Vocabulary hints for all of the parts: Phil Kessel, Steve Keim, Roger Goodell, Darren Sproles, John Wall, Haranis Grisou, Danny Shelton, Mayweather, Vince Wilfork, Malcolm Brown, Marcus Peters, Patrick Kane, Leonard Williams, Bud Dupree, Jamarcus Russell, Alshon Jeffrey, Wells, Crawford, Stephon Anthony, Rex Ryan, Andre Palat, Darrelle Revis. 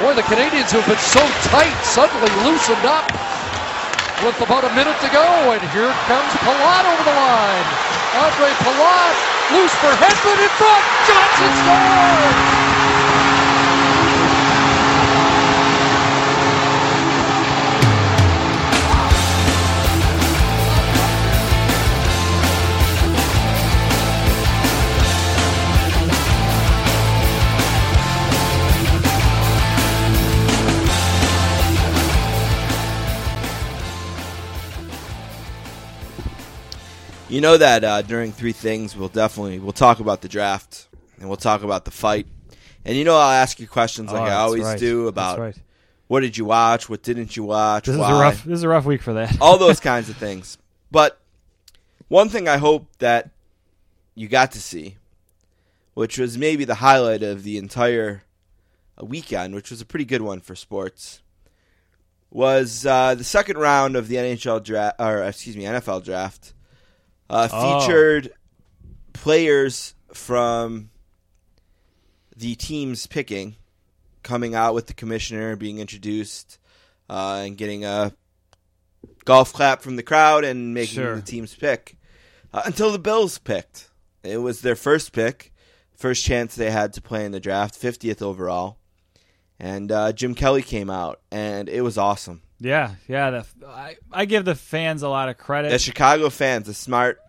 Boy, the Canadians, who've been so tight, suddenly loosened up with about a minute to go. And here comes Palat over the line. Andre Palat, loose for Hedman in front. Johnson scores! You know that during Three Things, we'll talk about the draft, and we'll talk about the fight. And you know I'll ask you questions like I always do about what did you watch, what didn't you watch, This is a rough week for that. All those kinds of things. But one thing I hope that you got to see, which was maybe the highlight of the entire weekend, which was a pretty good one for sports, was the second round of the NFL draft. Featured players from the team's picking coming out with the commissioner, being introduced, and getting a golf clap from the crowd and making the team's pick until the Bills picked. It was their first pick, first chance they had to play in the draft, 50th overall. And Jim Kelly came out, and it was awesome. Yeah. I give the fans a lot of credit. The Chicago fans, a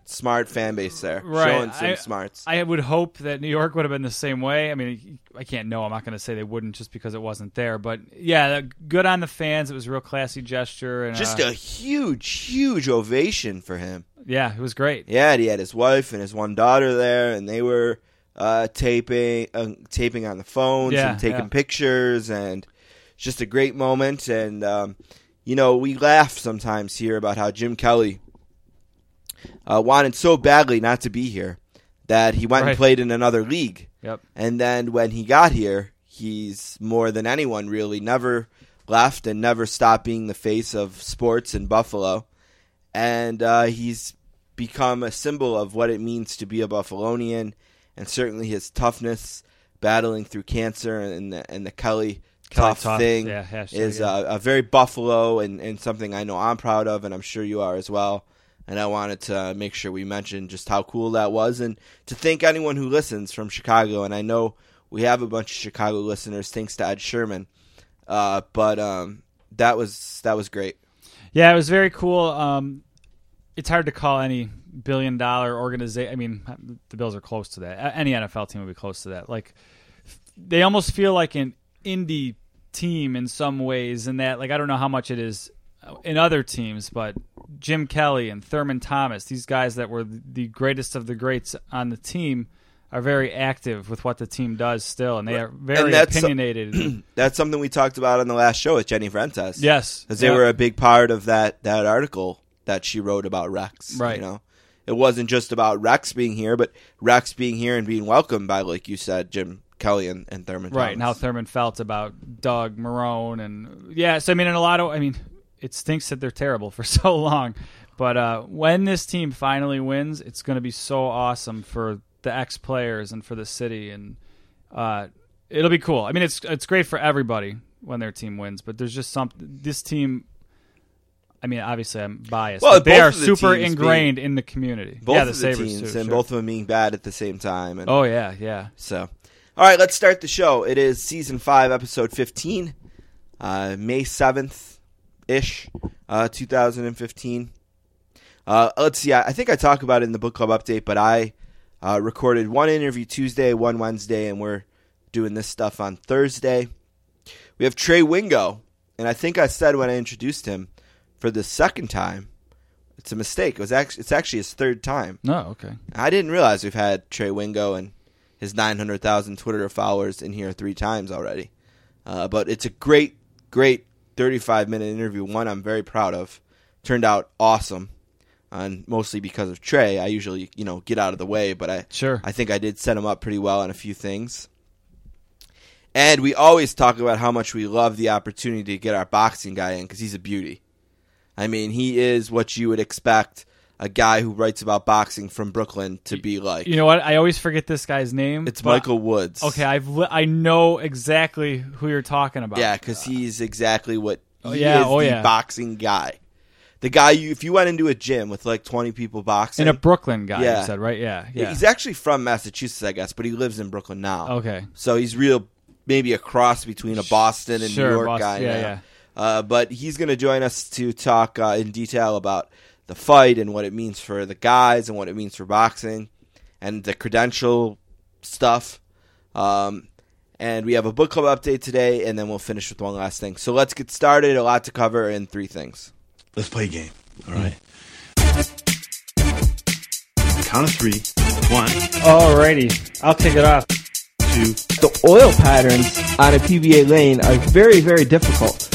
smart fan base there, right. Showing some smarts. I would hope that New York would have been the same way. I mean, I can't know. I'm not going to say they wouldn't just because it wasn't there. But, yeah, good on the fans. It was a real classy gesture. And just a huge ovation for him. Yeah, it was great. Yeah, and he had his wife and his one daughter there, and they were taping on the phones and taking pictures and – just a great moment, and you know, we laugh sometimes here about how Jim Kelly wanted so badly not to be here that he went and played in another league. Yep. And then when he got here, he's more than anyone really never left and never stopped being the face of sports in Buffalo, and he's become a symbol of what it means to be a Buffalonian, and certainly his toughness battling through cancer and the Kelly. Tough thing is a very Buffalo and something I know I'm proud of, and I'm sure you are as well. And I wanted to make sure we mentioned just how cool that was, and to thank anyone who listens from Chicago. And I know we have a bunch of Chicago listeners. Thanks to Ed Sherman, but that was great. Yeah, it was very cool. It's hard to call any billion-dollar organization. I mean, the Bills are close to that. Any NFL team would be close to that. Like they almost feel like an indie team in some ways, and that, like, I don't know how much it is in other teams, but Jim Kelly and Thurman Thomas, these guys that were the greatest of the greats on the team, are very active with what the team does still, and they are very opinionated. That's something we talked about on the last show with Jenny Vrentas. Yes. Because they were a big part of that article that she wrote about Rex. Right. You know? It wasn't just about Rex being here, but Rex being here and being welcomed by, like you said, Jim Kelly and Thurman Thomas. Right, and how Thurman felt about Doug Marrone. And so it stinks that they're terrible for so long, but when this team finally wins, it's going to be so awesome for the ex-players and for the city, and it'll be cool. I mean, it's great for everybody when their team wins, but there's just something this team. I mean, obviously I'm biased. Well, but they are super ingrained in the community. Both the Sabres teams too, and both of them being bad at the same time. And, so. All right, let's start the show. It is Season 5, Episode 15, May 7th-ish, 2015. Let's see. I think I talk about it in the book club update, but I recorded one interview Tuesday, one Wednesday, and we're doing this stuff on Thursday. We have Trey Wingo, and I think I said when I introduced him for the second time, it's a mistake. It's actually his third time. No, okay. I didn't realize we've had Trey Wingo and his 900,000 Twitter followers in here three times already. But it's a great, great 35-minute interview, one I'm very proud of. Turned out awesome, and mostly because of Trey. I usually, get out of the way, but I think I did set him up pretty well on a few things. And we always talk about how much we love the opportunity to get our boxing guy in because he's a beauty. I mean, he is what you would expect a guy who writes about boxing from Brooklyn to be like... You know what? I always forget this guy's name. It's Michael Woods. Okay, I know exactly who you're talking about. Yeah, because he's exactly what... He is the boxing guy. The guy, if you went into a gym with like 20 people boxing... And a Brooklyn guy, you said, right? Yeah. He's actually from Massachusetts, I guess, but he lives in Brooklyn now. Okay. So he's real... Maybe a cross between a Boston and New York guy. Yeah. But he's going to join us to talk in detail about the fight and what it means for the guys and what it means for boxing and the credential stuff. And we have a book club update today, and then we'll finish with one last thing. So let's get started. A lot to cover in three things. Let's play a game. All right. Count of three. One. Alrighty. I'll take it off. Two. The oil patterns on a PVA lane are very, very difficult.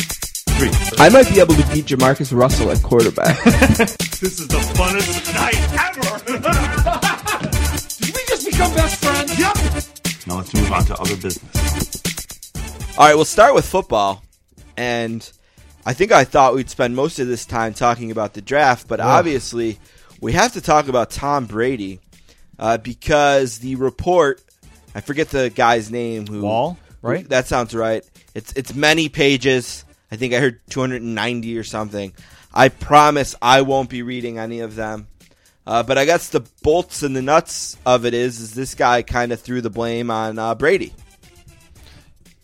Three. I might be able to beat Jamarcus Russell at quarterback. This is the funnest night ever! Did we just become best friends? Yep! Now let's move on to other business. Alright, we'll start with football. And I think I thought we'd spend most of this time talking about the draft, but obviously we have to talk about Tom Brady because the report... I forget the guy's name. Wall, right? That sounds right. It's many pages. I think I heard 290 or something. I promise I won't be reading any of them. But I guess the bolts and the nuts of it is this guy kind of threw the blame on Brady.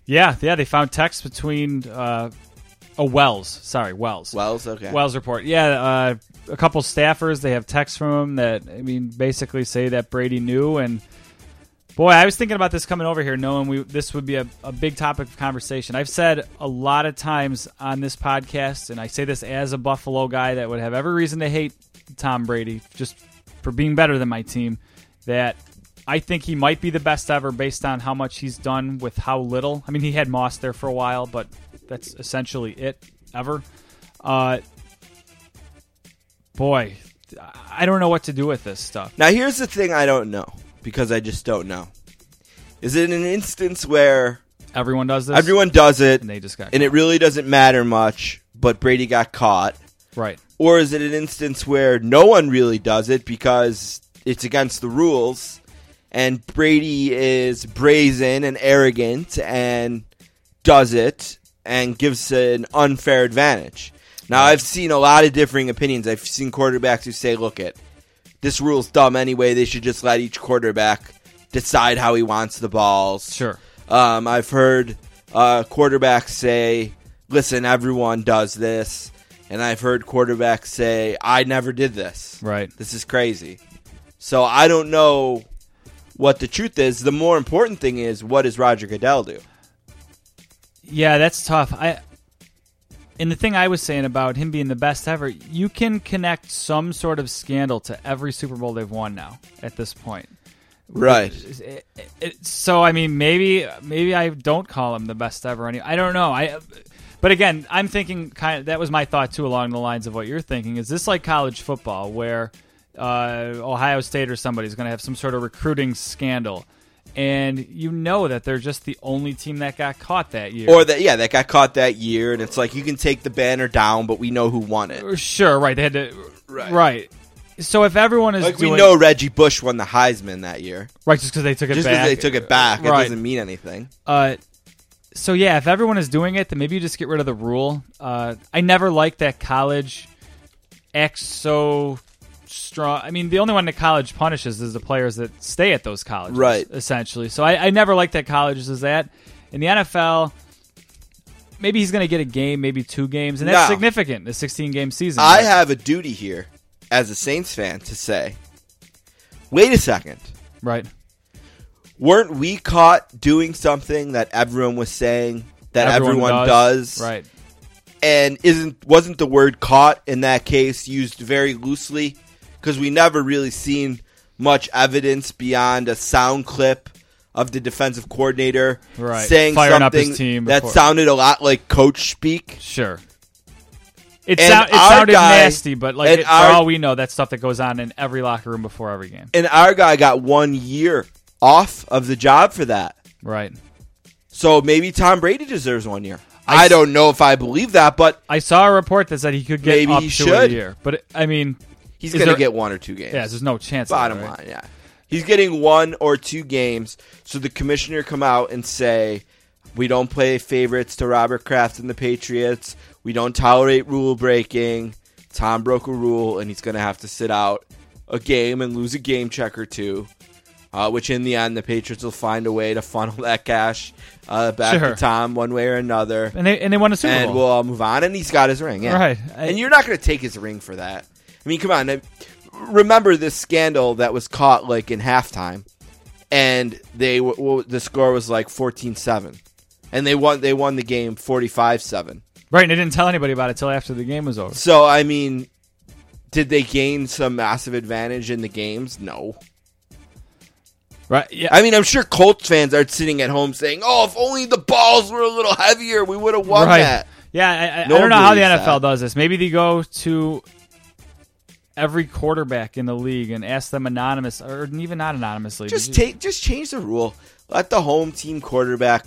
Yeah, they found text between Wells. Wells, okay. Wells report. Yeah, a couple staffers, they have texts from him that, basically say that Brady knew and... Boy, I was thinking about this coming over here, knowing this would be a big topic of conversation. I've said a lot of times on this podcast, and I say this as a Buffalo guy that would have every reason to hate Tom Brady just for being better than my team, that I think he might be the best ever based on how much he's done with how little. I mean, he had Moss there for a while, but that's essentially it ever. Boy, I don't know what to do with this stuff. Now, here's the thing I don't know. Because I just don't know. Is it an instance where... Everyone does this? Everyone does it. And they just got caught. And it really doesn't matter much, but Brady got caught. Right. Or is it an instance where no one really does it because it's against the rules, and Brady is brazen and arrogant and does it and gives an unfair advantage? Now, I've seen a lot of differing opinions. I've seen quarterbacks who say, look it. This rule's dumb anyway. They should just let each quarterback decide how he wants the balls. Sure. I've heard quarterbacks say, listen, everyone does this. And I've heard quarterbacks say, I never did this. Right. This is crazy. So I don't know what the truth is. The more important thing is, what does Roger Goodell do? Yeah, that's tough. And the thing I was saying about him being the best ever, you can connect some sort of scandal to every Super Bowl they've won now at this point. Right. So, maybe I don't call him the best ever. I don't know. But again, I'm thinking that was my thought too along the lines of what you're thinking. Is this like college football where Ohio State or somebody's going to have some sort of recruiting scandal? And you know that they're just the only team that got caught that year. Or that got caught that year, and it's like you can take the banner down, but we know who won it. Sure, right. They had to right. So if everyone is we know Reggie Bush won the Heisman that year. Right, just because they took it back. Just because they took it back. Right. It doesn't mean anything. So yeah, if everyone is doing it, then maybe you just get rid of the rule. I never liked that college X so... strong. The only one that college punishes is the players that stay at those colleges, right? Essentially. So I never liked that colleges is that. In the NFL, maybe he's going to get a game, maybe two games, and that's significant. The 16-game season. I have a duty here as a Saints fan to say, wait a second, right? Weren't we caught doing something that everyone was saying that everyone does, right? And wasn't the word "caught" in that case used very loosely? Because we never really seen much evidence beyond a sound clip of the defensive coordinator saying firing something up his team that sounded a lot like coach speak. Sure. It sounded nasty, but for all we know, that's stuff that goes on in every locker room before every game. And our guy got 1 year off of the job for that. Right. So maybe Tom Brady deserves 1 year. I don't know if I believe that, but... I saw a report that said he could get up to a year. But, He's going to get one or two games. Yeah, there's no chance. Bottom line, yeah. He's getting one or two games. So the commissioner come out and say, we don't play favorites to Robert Kraft and the Patriots. We don't tolerate rule breaking. Tom broke a rule, and he's going to have to sit out a game and lose a game check or two, which in the end the Patriots will find a way to funnel that cash back to Tom one way or another. And they won a Super Bowl. And we'll all move on. And he's got his ring. Yeah. Right. And you're not going to take his ring for that. I mean, come on. Remember this scandal that was caught like in halftime, and they the score was like 14-7, and they won the game 45-7. Right, and they didn't tell anybody about it till after the game was over. So, I mean, did they gain some massive advantage in the games? No. Right. Yeah. I mean, I'm sure Colts fans are sitting at home saying, "Oh, if only the balls were a little heavier, we would have won that." Yeah, I don't know how the NFL does this. Maybe they go to every quarterback in the league and ask them anonymous, or even not anonymously. Just change the rule. Let the home team quarterback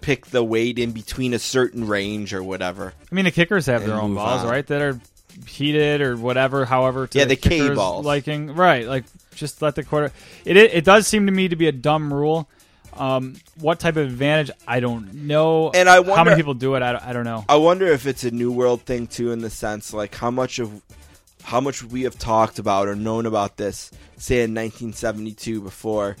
pick the weight in between a certain range or whatever. I mean, the kickers have their own balls, right? That are heated or whatever, however. Yeah, the K balls. Liking, right, like just let the quarterback. It does seem to me to be a dumb rule. What type of advantage? I don't know. And I wonder how many people do it. I don't know. I wonder if it's a new world thing too, in the sense like how much we have talked about or known about this, say in 1972 before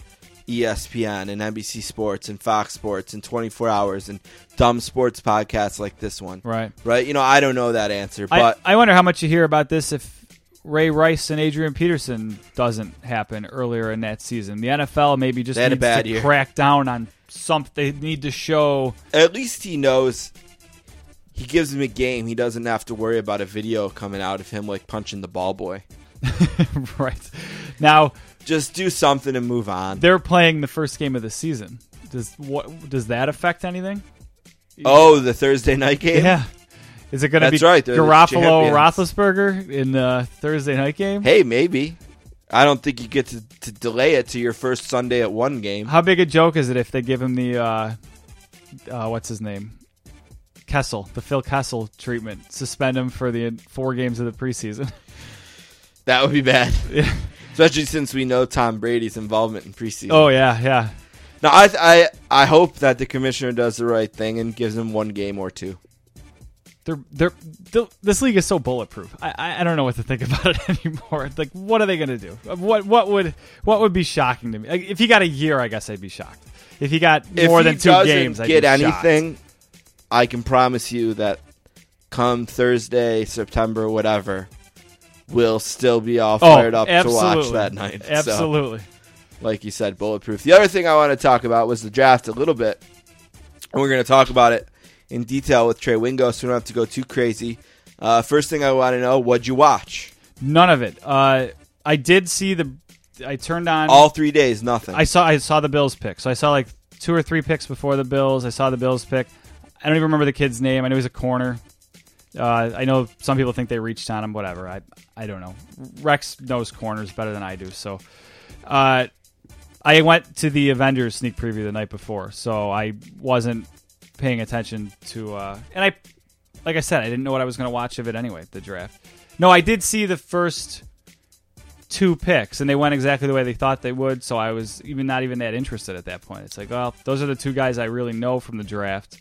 ESPN and NBC Sports and Fox Sports and 24 Hours and dumb sports podcasts like this one. Right. Right? You know, I don't know that answer. But I wonder how much you hear about this if Ray Rice and Adrian Peterson doesn't happen earlier in that season. The NFL maybe just needs to crack down on something. They need to show. At least he knows. He gives him a game. He doesn't have to worry about a video coming out of him like punching the ball boy. Right. Now, just do something and move on. They're playing the first game of the season. Does that affect anything? Oh, the Thursday night game? Yeah. Is it going to be right, Garoppolo Roethlisberger in the Thursday night game? Hey, maybe. I don't think you get to delay it to your first Sunday at one game. How big a joke is it if they give him the what's his name? Kessel, the Phil Kessel treatment. Suspend him for the 4 games of the preseason. That would be bad. Yeah. Especially since we know Tom Brady's involvement in preseason. Oh, yeah, yeah. Now, I hope that the commissioner does the right thing and gives him one game or two. This league is so bulletproof. I don't know what to think about it anymore. Like, what are they going to do? What would be shocking to me? Like, if he got a year, I guess I'd be shocked. If he got more than 2 games, I'd be shocked. If he doesn't get anything, I can promise you that come Thursday, September, whatever, we'll still be all fired up to watch that night. Absolutely. So, like you said, bulletproof. The other thing I want to talk about was the draft a little bit, and we're going to talk about it in detail with Trey Wingo, so we don't have to go too crazy. First thing I want to know, what'd you watch? None of it. I did see I turned on all 3 days, nothing. I saw the Bills pick. So I saw like 2 or 3 picks before the Bills. I saw the Bills pick. I don't even remember the kid's name. I know he's a corner. I know some people think they reached on him. Whatever. I don't know. Rex knows corners better than I do. So I went to the Avengers sneak preview the night before, so I wasn't paying attention to. And I, like I said, I didn't know what I was going to watch of it anyway. The draft. No, I did see the first 2 picks, and they went exactly the way they thought they would. So I was not even that interested at that point. It's like, well, those are the 2 guys I really know from the draft.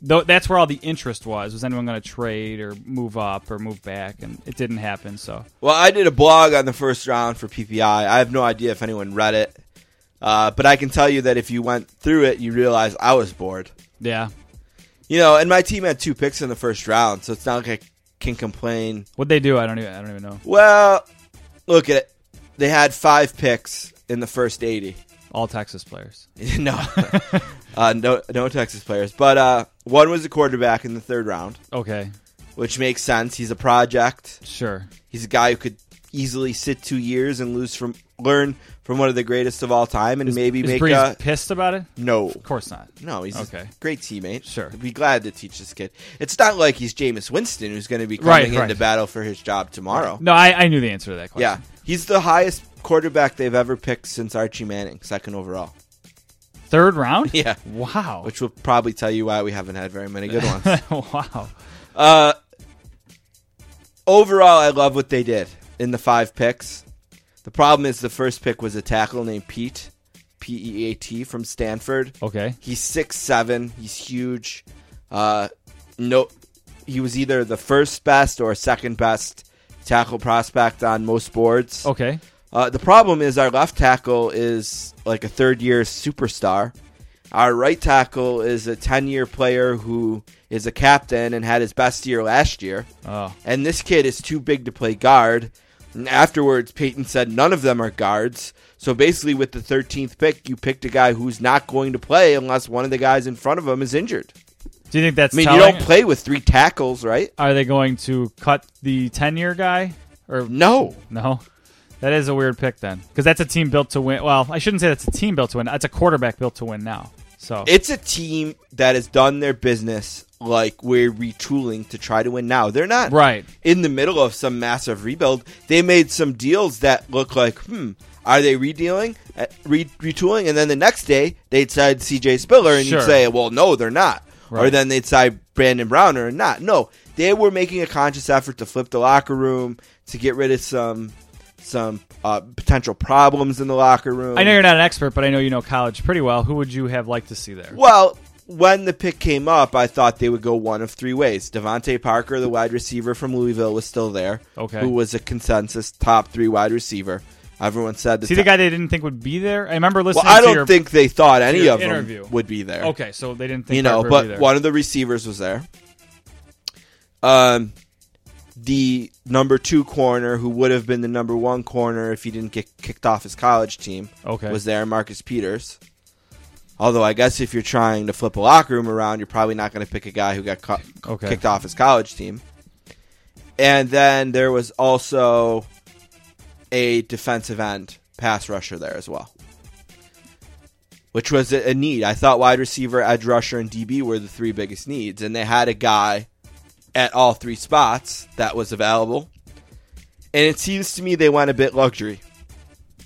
Though that's where all the interest was. Was anyone going to trade or move up or move back? And it didn't happen. So, well, I did a blog on the first round for PPI. I have no idea if anyone read it, but I can tell you that if you went through it, you realize I was bored. Yeah, you know, and my team had 2 picks in the first round, so it's not like I can complain. What'd they do? I don't even know. Well, look at it. They had 5 picks in the first 80. All Texas players. No. No Texas players. But one was a quarterback in the third round. Okay. Which makes sense. He's a project. Sure. He's a guy who could easily sit 2 years and learn from one of the greatest of all time and maybe make Brees pissed about it? No. Of course not. No, he's a great teammate. Sure. I'd be glad to teach this kid. It's not like he's Jameis Winston who's going to be coming into battle for his job tomorrow. Right. No, I knew the answer to that question. Yeah. He's the highest quarterback they've ever picked since Archie Manning, 2nd overall. 3rd round? Yeah. Wow. Which will probably tell you why we haven't had very many good ones. Wow. Overall, I love what they did in the 5 picks. The problem is the first pick was a tackle named Pete, P-E-A-T, from Stanford. Okay. He's 6'7". He's huge. He was either the first best or second best tackle prospect on most boards. Okay. The problem is our left tackle is like a third-year superstar. Our right tackle is a 10-year player who is a captain and had his best year last year. Oh. And this kid is too big to play guard. And afterwards, Peyton said none of them are guards. So basically with the 13th pick, you picked a guy who's not going to play unless one of the guys in front of him is injured. Do you think that's telling? You don't play with 3 tackles, right? Are they going to cut the 10-year guy? No. That is a weird pick then, because that's a team built to win. Well, I shouldn't say that's a team built to win. It's a quarterback built to win now. So it's a team that has done their business, like we're retooling to try to win now. They're not right in the middle of some massive rebuild. They made some deals that look like, are they retooling? And then the next day, they'd sign C.J. Spiller, and you'd say, well, no, they're not. Right. Or then they'd sign Brandon Browner, and not. No, they were making a conscious effort to flip the locker room, to get rid of some potential problems in the locker room. I know you're not an expert, but I know you know college pretty well. Who would you have liked to see there? Well, when the pick came up, I thought they would go one of 3 ways. Devontae Parker, the wide receiver from Louisville, was still there, who was a consensus top 3 wide receiver. Everyone said that. See the guy they didn't think would be there? I remember listening to I don't think they thought any of them would be there. Okay, so they didn't think Parker would be there. But one of the receivers was there. The number 2 corner, who would have been the number 1 corner if he didn't get kicked off his college team, was there, Marcus Peters. Although I guess if you're trying to flip a locker room around, you're probably not going to pick a guy who got kicked off his college team. And then there was also a defensive end pass rusher there as well, which was a need. I thought wide receiver, edge rusher, and DB were the 3 biggest needs, and they had a guy at all 3 spots that was available. And it seems to me they went a bit luxury.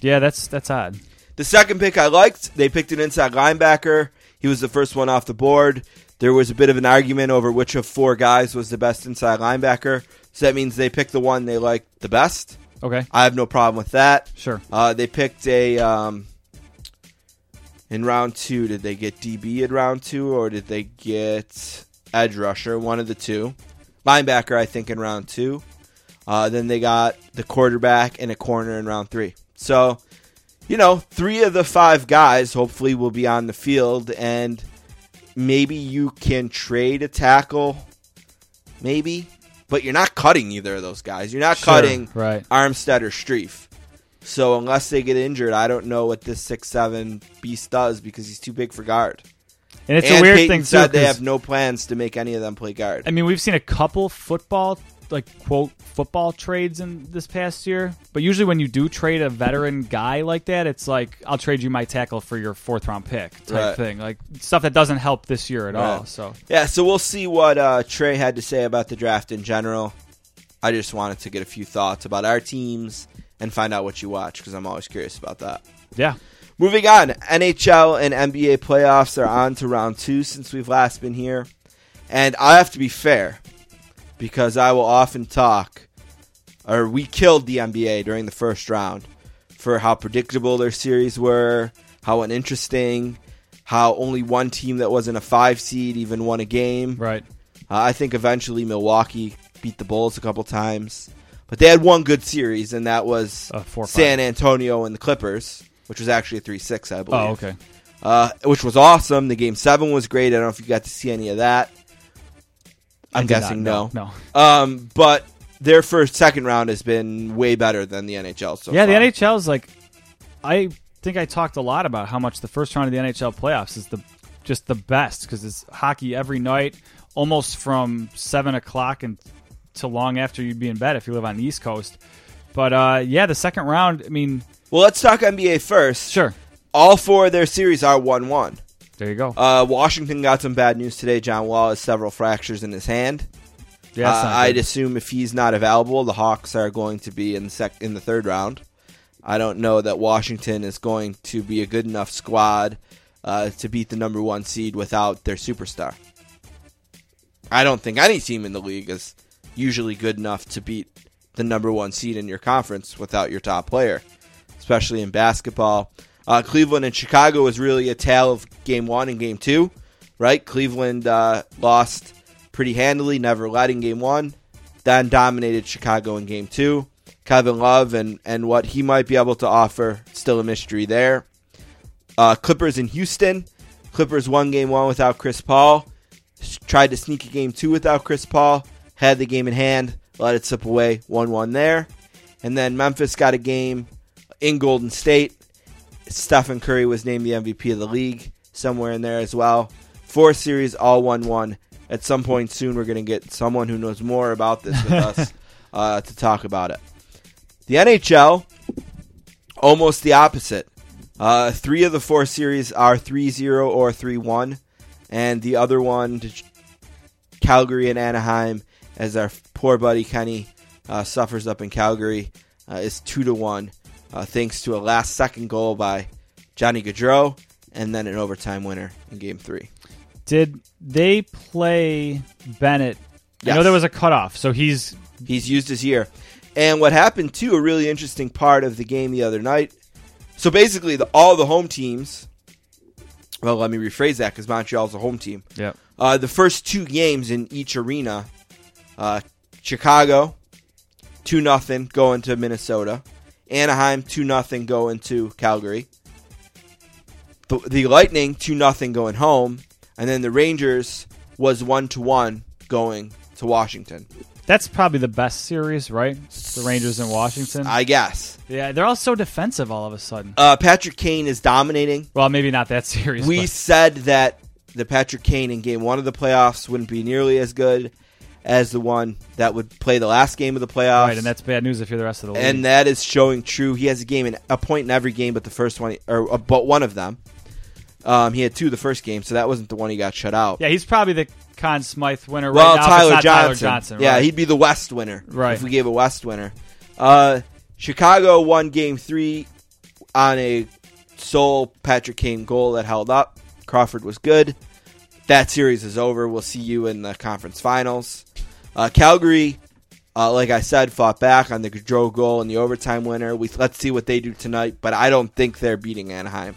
Yeah, that's odd. The second pick I liked. They picked an inside linebacker. He was the first one off the board. There was a bit of an argument over which of 4 guys was the best inside linebacker. So that means they picked the one they liked the best. Okay. I have no problem with that. Sure. They picked a in round 2, did they get DB in round 2 or did they get edge rusher? One of the 2. Linebacker, I think, in round 2. Then they got the quarterback and a corner in round 3. So, 3 of the 5 guys hopefully will be on the field, and maybe you can trade a tackle. Maybe. But you're not cutting either of those guys. You're not cutting Armstead or Streif. So unless they get injured, I don't know what this 6'7 beast does because he's too big for guard. And it's a weird Peyton thing, too. Said they have no plans to make any of them play guard. I mean, we've seen a couple football trades in this past year. But usually when you do trade a veteran guy like that, it's like, I'll trade you my tackle for your 4th-round pick type thing. Like, stuff that doesn't help this year at all. So yeah, so we'll see what Trey had to say about the draft in general. I just wanted to get a few thoughts about our teams and find out what you watch because I'm always curious about that. Yeah. Moving on, NHL and NBA playoffs are on to round 2 since we've last been here. And I have to be fair because I will often talk, or we killed the NBA during the first round for how predictable their series were, how uninteresting, how only one team that wasn't a 5 seed even won a game. Right. I think eventually Milwaukee beat the Bulls a couple times. But they had one good series, and that was San Antonio and the Clippers, which was actually a 3-6, I believe. Oh, okay. Which was awesome. The Game 7 was great. I don't know if you got to see any of that. I'm guessing no. But their second round has been way better than the NHL so far. The NHL is like, I think I talked a lot about how much the first round of the NHL playoffs is just the best because it's hockey every night, almost from 7 o'clock until long after you'd be in bed if you live on the East Coast. But, the second round, I mean... Well, let's talk NBA first. Sure. All 4 of their series are 1-1. There you go. Washington got some bad news today. John Wall has several fractures in his hand. Yeah, I'd assume if he's not available, the Hawks are going to be in the third round. I don't know that Washington is going to be a good enough squad to beat the number 1 seed without their superstar. I don't think any team in the league is usually good enough to beat the number one seed in your conference without your top player, especially in basketball. Cleveland and Chicago was really a tale of game one and game two, right? Cleveland lost pretty handily, never led in game one, then dominated Chicago in game two. Kevin Love and what he might be able to offer, still a mystery there. Clippers in Houston. Clippers won game one without Chris Paul. Tried to sneak a game two without Chris Paul. Had the game in hand. Let it slip away. 1-1 there. And then Memphis got a game in Golden State. Stephen Curry was named the MVP of the league. Somewhere in there as well. Four series, all 1-1. At some point soon, we're going to get someone who knows more about this with us to talk about it. The NHL, almost the opposite. Three of the four series are 3-0 or 3-1. And the other one, Calgary and Anaheim, as our poor buddy Kenny suffers up in Calgary, is 2-1, thanks to a last-second goal by Johnny Gaudreau and then an overtime winner in Game 3. Did they play Bennett? Yes. I know there was a cutoff, so he's used his year. And what happened, too, a really interesting part of the game the other night. So basically, all the home teams... Well, let me rephrase that because Montreal's a home team. Yeah. The first two games in each arena, Chicago, 2-0 going to Minnesota. Anaheim, 2-0 going to Calgary. The Lightning, 2-0 going home. And then the Rangers was 1-1 going to Washington. That's probably the best series, right? The Rangers in Washington? I guess. Yeah, they're all so defensive all of a sudden. Patrick Kane is dominating. Well, maybe not that series. We said that the Patrick Kane in game one of the playoffs wouldn't be nearly as good as the one that would play the last game of the playoffs. Right, and that's bad news if you're the rest of the league. And that is showing true. He has a point in every game but the first one, or but one of them. He had two the first game, so that wasn't the one he got shut out. Yeah, he's probably the Conn Smythe winner right now. Well, Tyler Johnson. Yeah, right? He'd be the West winner if we gave a West winner. Chicago won Game 3 on a sole Patrick Kane goal that held up. Crawford was good. That series is over. We'll see you in the conference finals. Calgary, like I said, fought back on the Gaudreau goal and the overtime winner. Let's see what they do tonight, but I don't think they're beating Anaheim.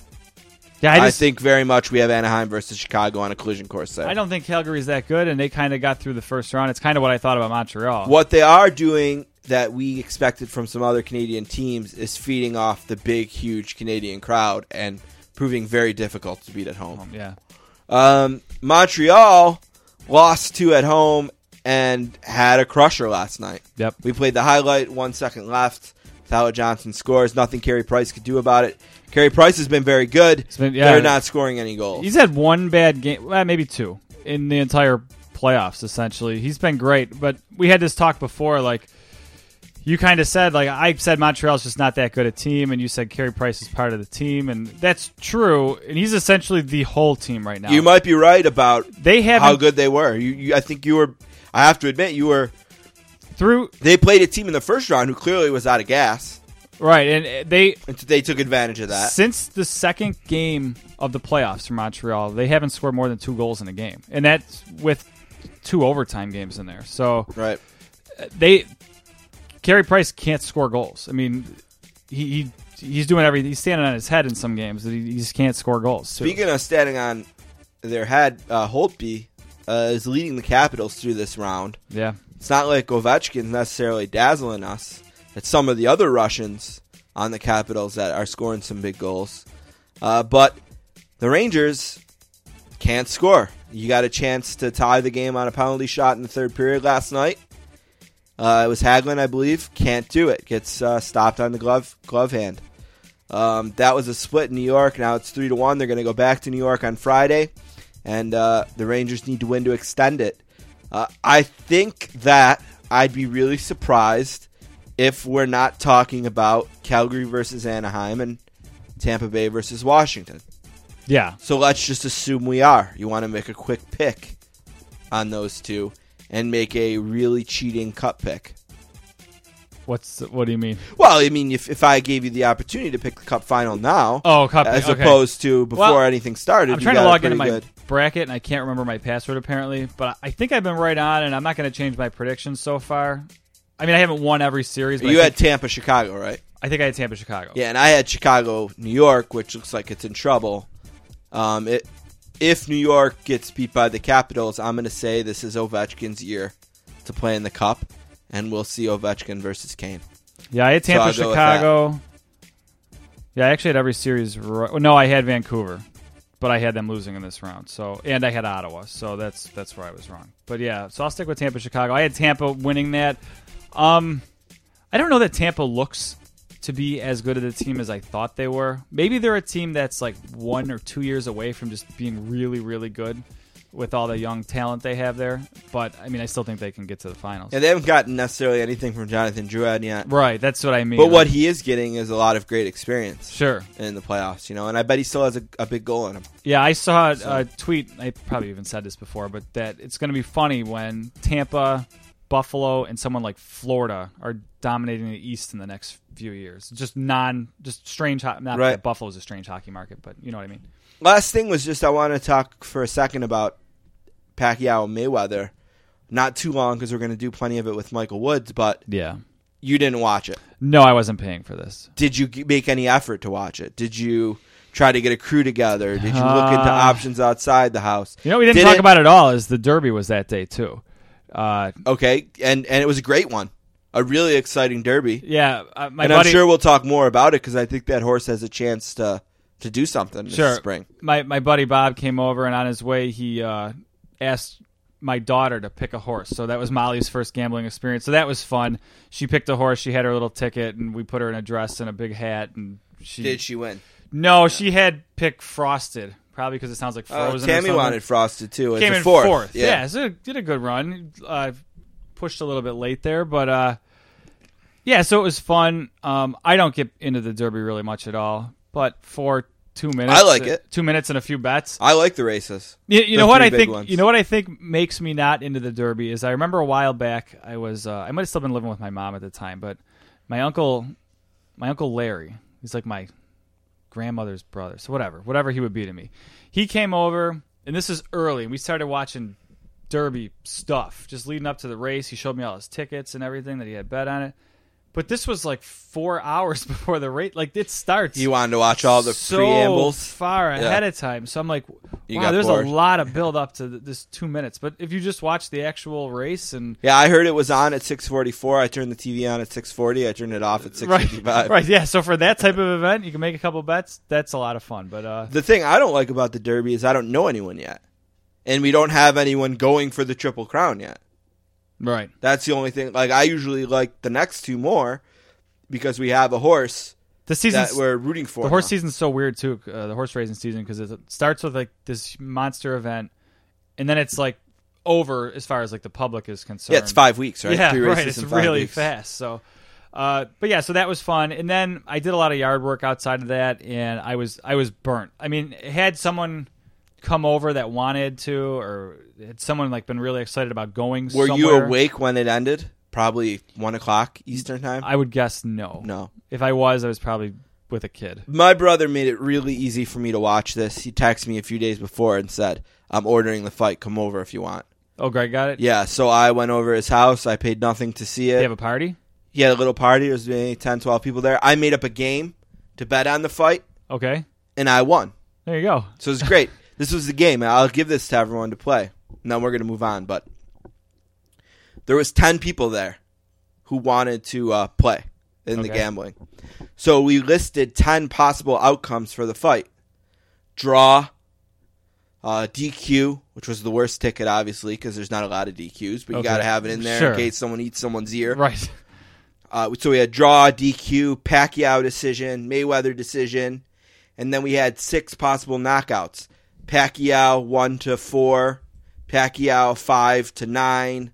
Yeah, I think very much we have Anaheim versus Chicago on a collision course there. I don't think Calgary's that good, and they kind of got through the first round. It's kind of what I thought about Montreal. What they are doing that we expected from some other Canadian teams is feeding off the big, huge Canadian crowd and proving very difficult to beat at home. Yeah. Montreal lost 2 at home and had a crusher last night. Yep. We played the highlight, 1 second left. Tyler Johnson scores. Nothing Carey Price could do about it. Carey Price has been very good. They're not scoring any goals. He's had one bad game, well, maybe two, in the entire playoffs, essentially. He's been great, but we had this talk before. Like you kind of said, like I said Montreal's just not that good a team, and you said Carey Price is part of the team, and that's true, and he's essentially the whole team right now. You might be right about how good they were. I think you were, I have to admit, you were. They played a team in the first round who clearly was out of gas. Right, and they took advantage of that. Since the second game of the playoffs for Montreal, they haven't scored more than 2 goals in a game, and that's with 2 overtime games in there. So right, Carey Price can't score goals. I mean, he's doing everything. He's standing on his head in some games. He just can't score goals. Speaking of standing on their head, Holtby is leading the Capitals through this round. Yeah. It's not like Ovechkin's necessarily dazzling us. It's some of the other Russians on the Capitals that are scoring some big goals. But the Rangers can't score. You got a chance to tie the game on a penalty shot in the third period last night. It was Hagelin, I believe. Can't do it. Gets stopped on the glove hand. That was a split in New York. Now it's 3-1. They're going to go back to New York on Friday. And the Rangers need to win to extend it. I think that I'd be really surprised if we're not talking about Calgary versus Anaheim and Tampa Bay versus Washington. Yeah. So let's just assume we are. You want to make a quick pick on those two and make a really cheating cut pick. What do you mean? Well, I mean, if I gave you the opportunity to pick the cup final now, as opposed to before anything started, I'm trying to log into my bracket, and I can't remember my password apparently, but I think I've been right on, and I'm not going to change my predictions so far. I mean, I haven't won every series. But you had Tampa, Chicago, right? I think I had Tampa, Chicago. Yeah, and I had Chicago, New York, which looks like it's in trouble. If New York gets beat by the Capitals, I'm going to say this is Ovechkin's year to play in the Cup, and we'll see Ovechkin versus Kane. Yeah, I had Tampa, so Chicago. Yeah, I actually had every series. No, I had Vancouver, but I had them losing in this round. So, and I had Ottawa, so that's where I was wrong. But yeah, so I'll stick with Tampa, Chicago. I had Tampa winning that. I don't know that Tampa looks to be as good of a team as I thought they were. Maybe they're a team that's like 1 or 2 years away from just being really, really good with all the young talent they have there. But, I mean, I still think they can get to the finals. Yeah, they haven't gotten necessarily anything from Jonathan Drouin yet. Right, that's what I mean. But what he is getting is a lot of great experience. Sure. In the playoffs, you know, and I bet he still has a big goal in him. Yeah, I saw a tweet, I probably even said this before, but that it's going to be funny when Tampa, Buffalo, and someone like Florida are dominating the East in the next few years. Just strange. Not right. That Buffalo's a strange hockey market, but you know what I mean. Last thing was just I want to talk for a second about Pacquiao and Mayweather. Not too long because we're going to do plenty of it with Michael Woods, but yeah, you didn't watch it. No, I wasn't paying for this. Did you make any effort to watch it? Did you try to get a crew together? Did you look into options outside the house? You know what we didn't talk about at all is the Derby was that day too. Okay, and it was a great one. A really exciting derby. Yeah. I'm sure we'll talk more about it because I think that horse has a chance to do something this spring. My buddy Bob came over, and on his way he asked my daughter to pick a horse. So that was Molly's first gambling experience. So that was fun. She picked a horse. She had her little ticket, and we put her in a dress and a big hat. And did she win? No, yeah. She had picked Frosted. Probably because it sounds like Frozen or something. Tammy wanted Frosted, too. Came in fourth. Yeah, so it did a good run. Pushed a little bit late there, but yeah, so it was fun. I don't get into the Derby really much at all, but for 2 minutes, I like it. 2 minutes and a few bets. I like the races. You know what I think? Ones. You know what I think makes me not into the Derby is I remember a while back I was I might have still been living with my mom at the time, but my uncle Larry, he's like my grandmother's brother, so whatever he would be to me, he came over, and this is early, and we started watching Derby stuff just leading up to the race. He showed me all his tickets and everything that he had bet on it, but this was like 4 hours before the race, like it starts. You wanted to watch all the so preambles far ahead of time, so I'm like, wow, there's bored. A lot of build up to this 2 minutes, but if you just watch the actual race. And yeah, I heard it was on at 6:44. I turned the TV on at 6:40. I turned it off at 6:55. Right, yeah. So for that type of event, you can make a couple bets. That's a lot of fun. But the thing I don't like about the Derby is I don't know anyone yet, and we don't have anyone going for the Triple Crown yet. Right. That's the only thing. Like I usually like the next two more because we have a horse. The season we're rooting for. The horse season's so weird too. The horse racing season, because it starts with like this monster event, and then it's like over as far as like the public is concerned. Yeah, it's 5 weeks, right? Yeah, right. It's really fast. So, but yeah, so that was fun. And then I did a lot of yard work outside of that, and I was burnt. I mean, had someone come over that wanted to, or had someone like been really excited about going? Were somewhere. You awake when it ended? Probably 1 o'clock Eastern time? I would guess no. No. If I was probably with a kid. My brother made it really easy for me to watch this. He texted me a few days before and said, I'm ordering the fight. Come over if you want. Oh, Greg got it? Yeah, so I went over his house. I paid nothing to see it. Did he have a party? He had a little party. There was maybe 10, 12 people there. I made up a game to bet on the fight. Okay. And I won. There you go. So it was great. This was the game. I'll give this to everyone to play. Now we're going to move on, but there was 10 people there who wanted to play in the gambling. So we listed 10 possible outcomes for the fight. Draw, DQ, which was the worst ticket, obviously, because there's not a lot of DQs, but you got to have it in there in case someone eats someone's ear. Right. So we had draw, DQ, Pacquiao decision, Mayweather decision, and then we had 6 possible knockouts. Pacquiao 1-4, Pacquiao 5-9.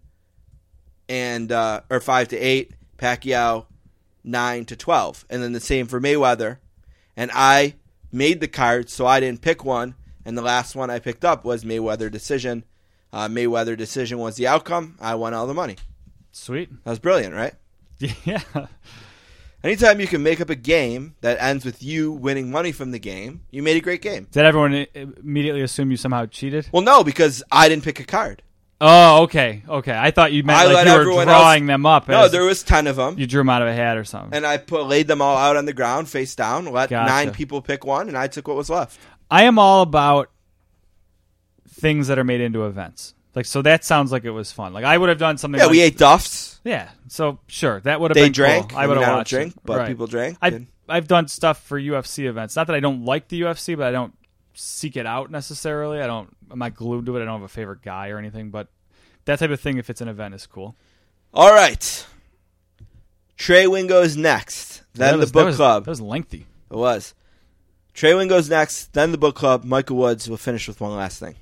And or 5-8, Pacquiao 9-12, and then the same for Mayweather. And I made the cards, so I didn't pick one. And the last one I picked up was Mayweather decision. Mayweather decision was the outcome. I won all the money. Sweet, that was brilliant, right? Yeah. Anytime you can make up a game that ends with you winning money from the game, you made a great game. Did everyone immediately assume you somehow cheated? Well, no, because I didn't pick a card. Oh, okay. Okay. I thought you meant like you were drawing them up. No, there was 10 of them. You drew them out of a hat or something. And I laid them all out on the ground, face down, let 9 people pick one, and I took what was left. I am all about things that are made into events. Like, so that sounds like it was fun. Like, I would have done something. Yeah, like, we ate Duffs. Yeah, so sure, that would have been cool. They drank. I would have watched. Drink, but right. People drank. I've done stuff for UFC events. Not that I don't like the UFC, but I don't seek it out necessarily. I'm not glued to it. I don't have a favorite guy or anything, but that type of thing, if it's an event, is cool. All right. Trey Wingo is next. Then the book club. That was lengthy. It was. Trey Wingo's next. Then the book club. Michael Woods will finish with one last thing.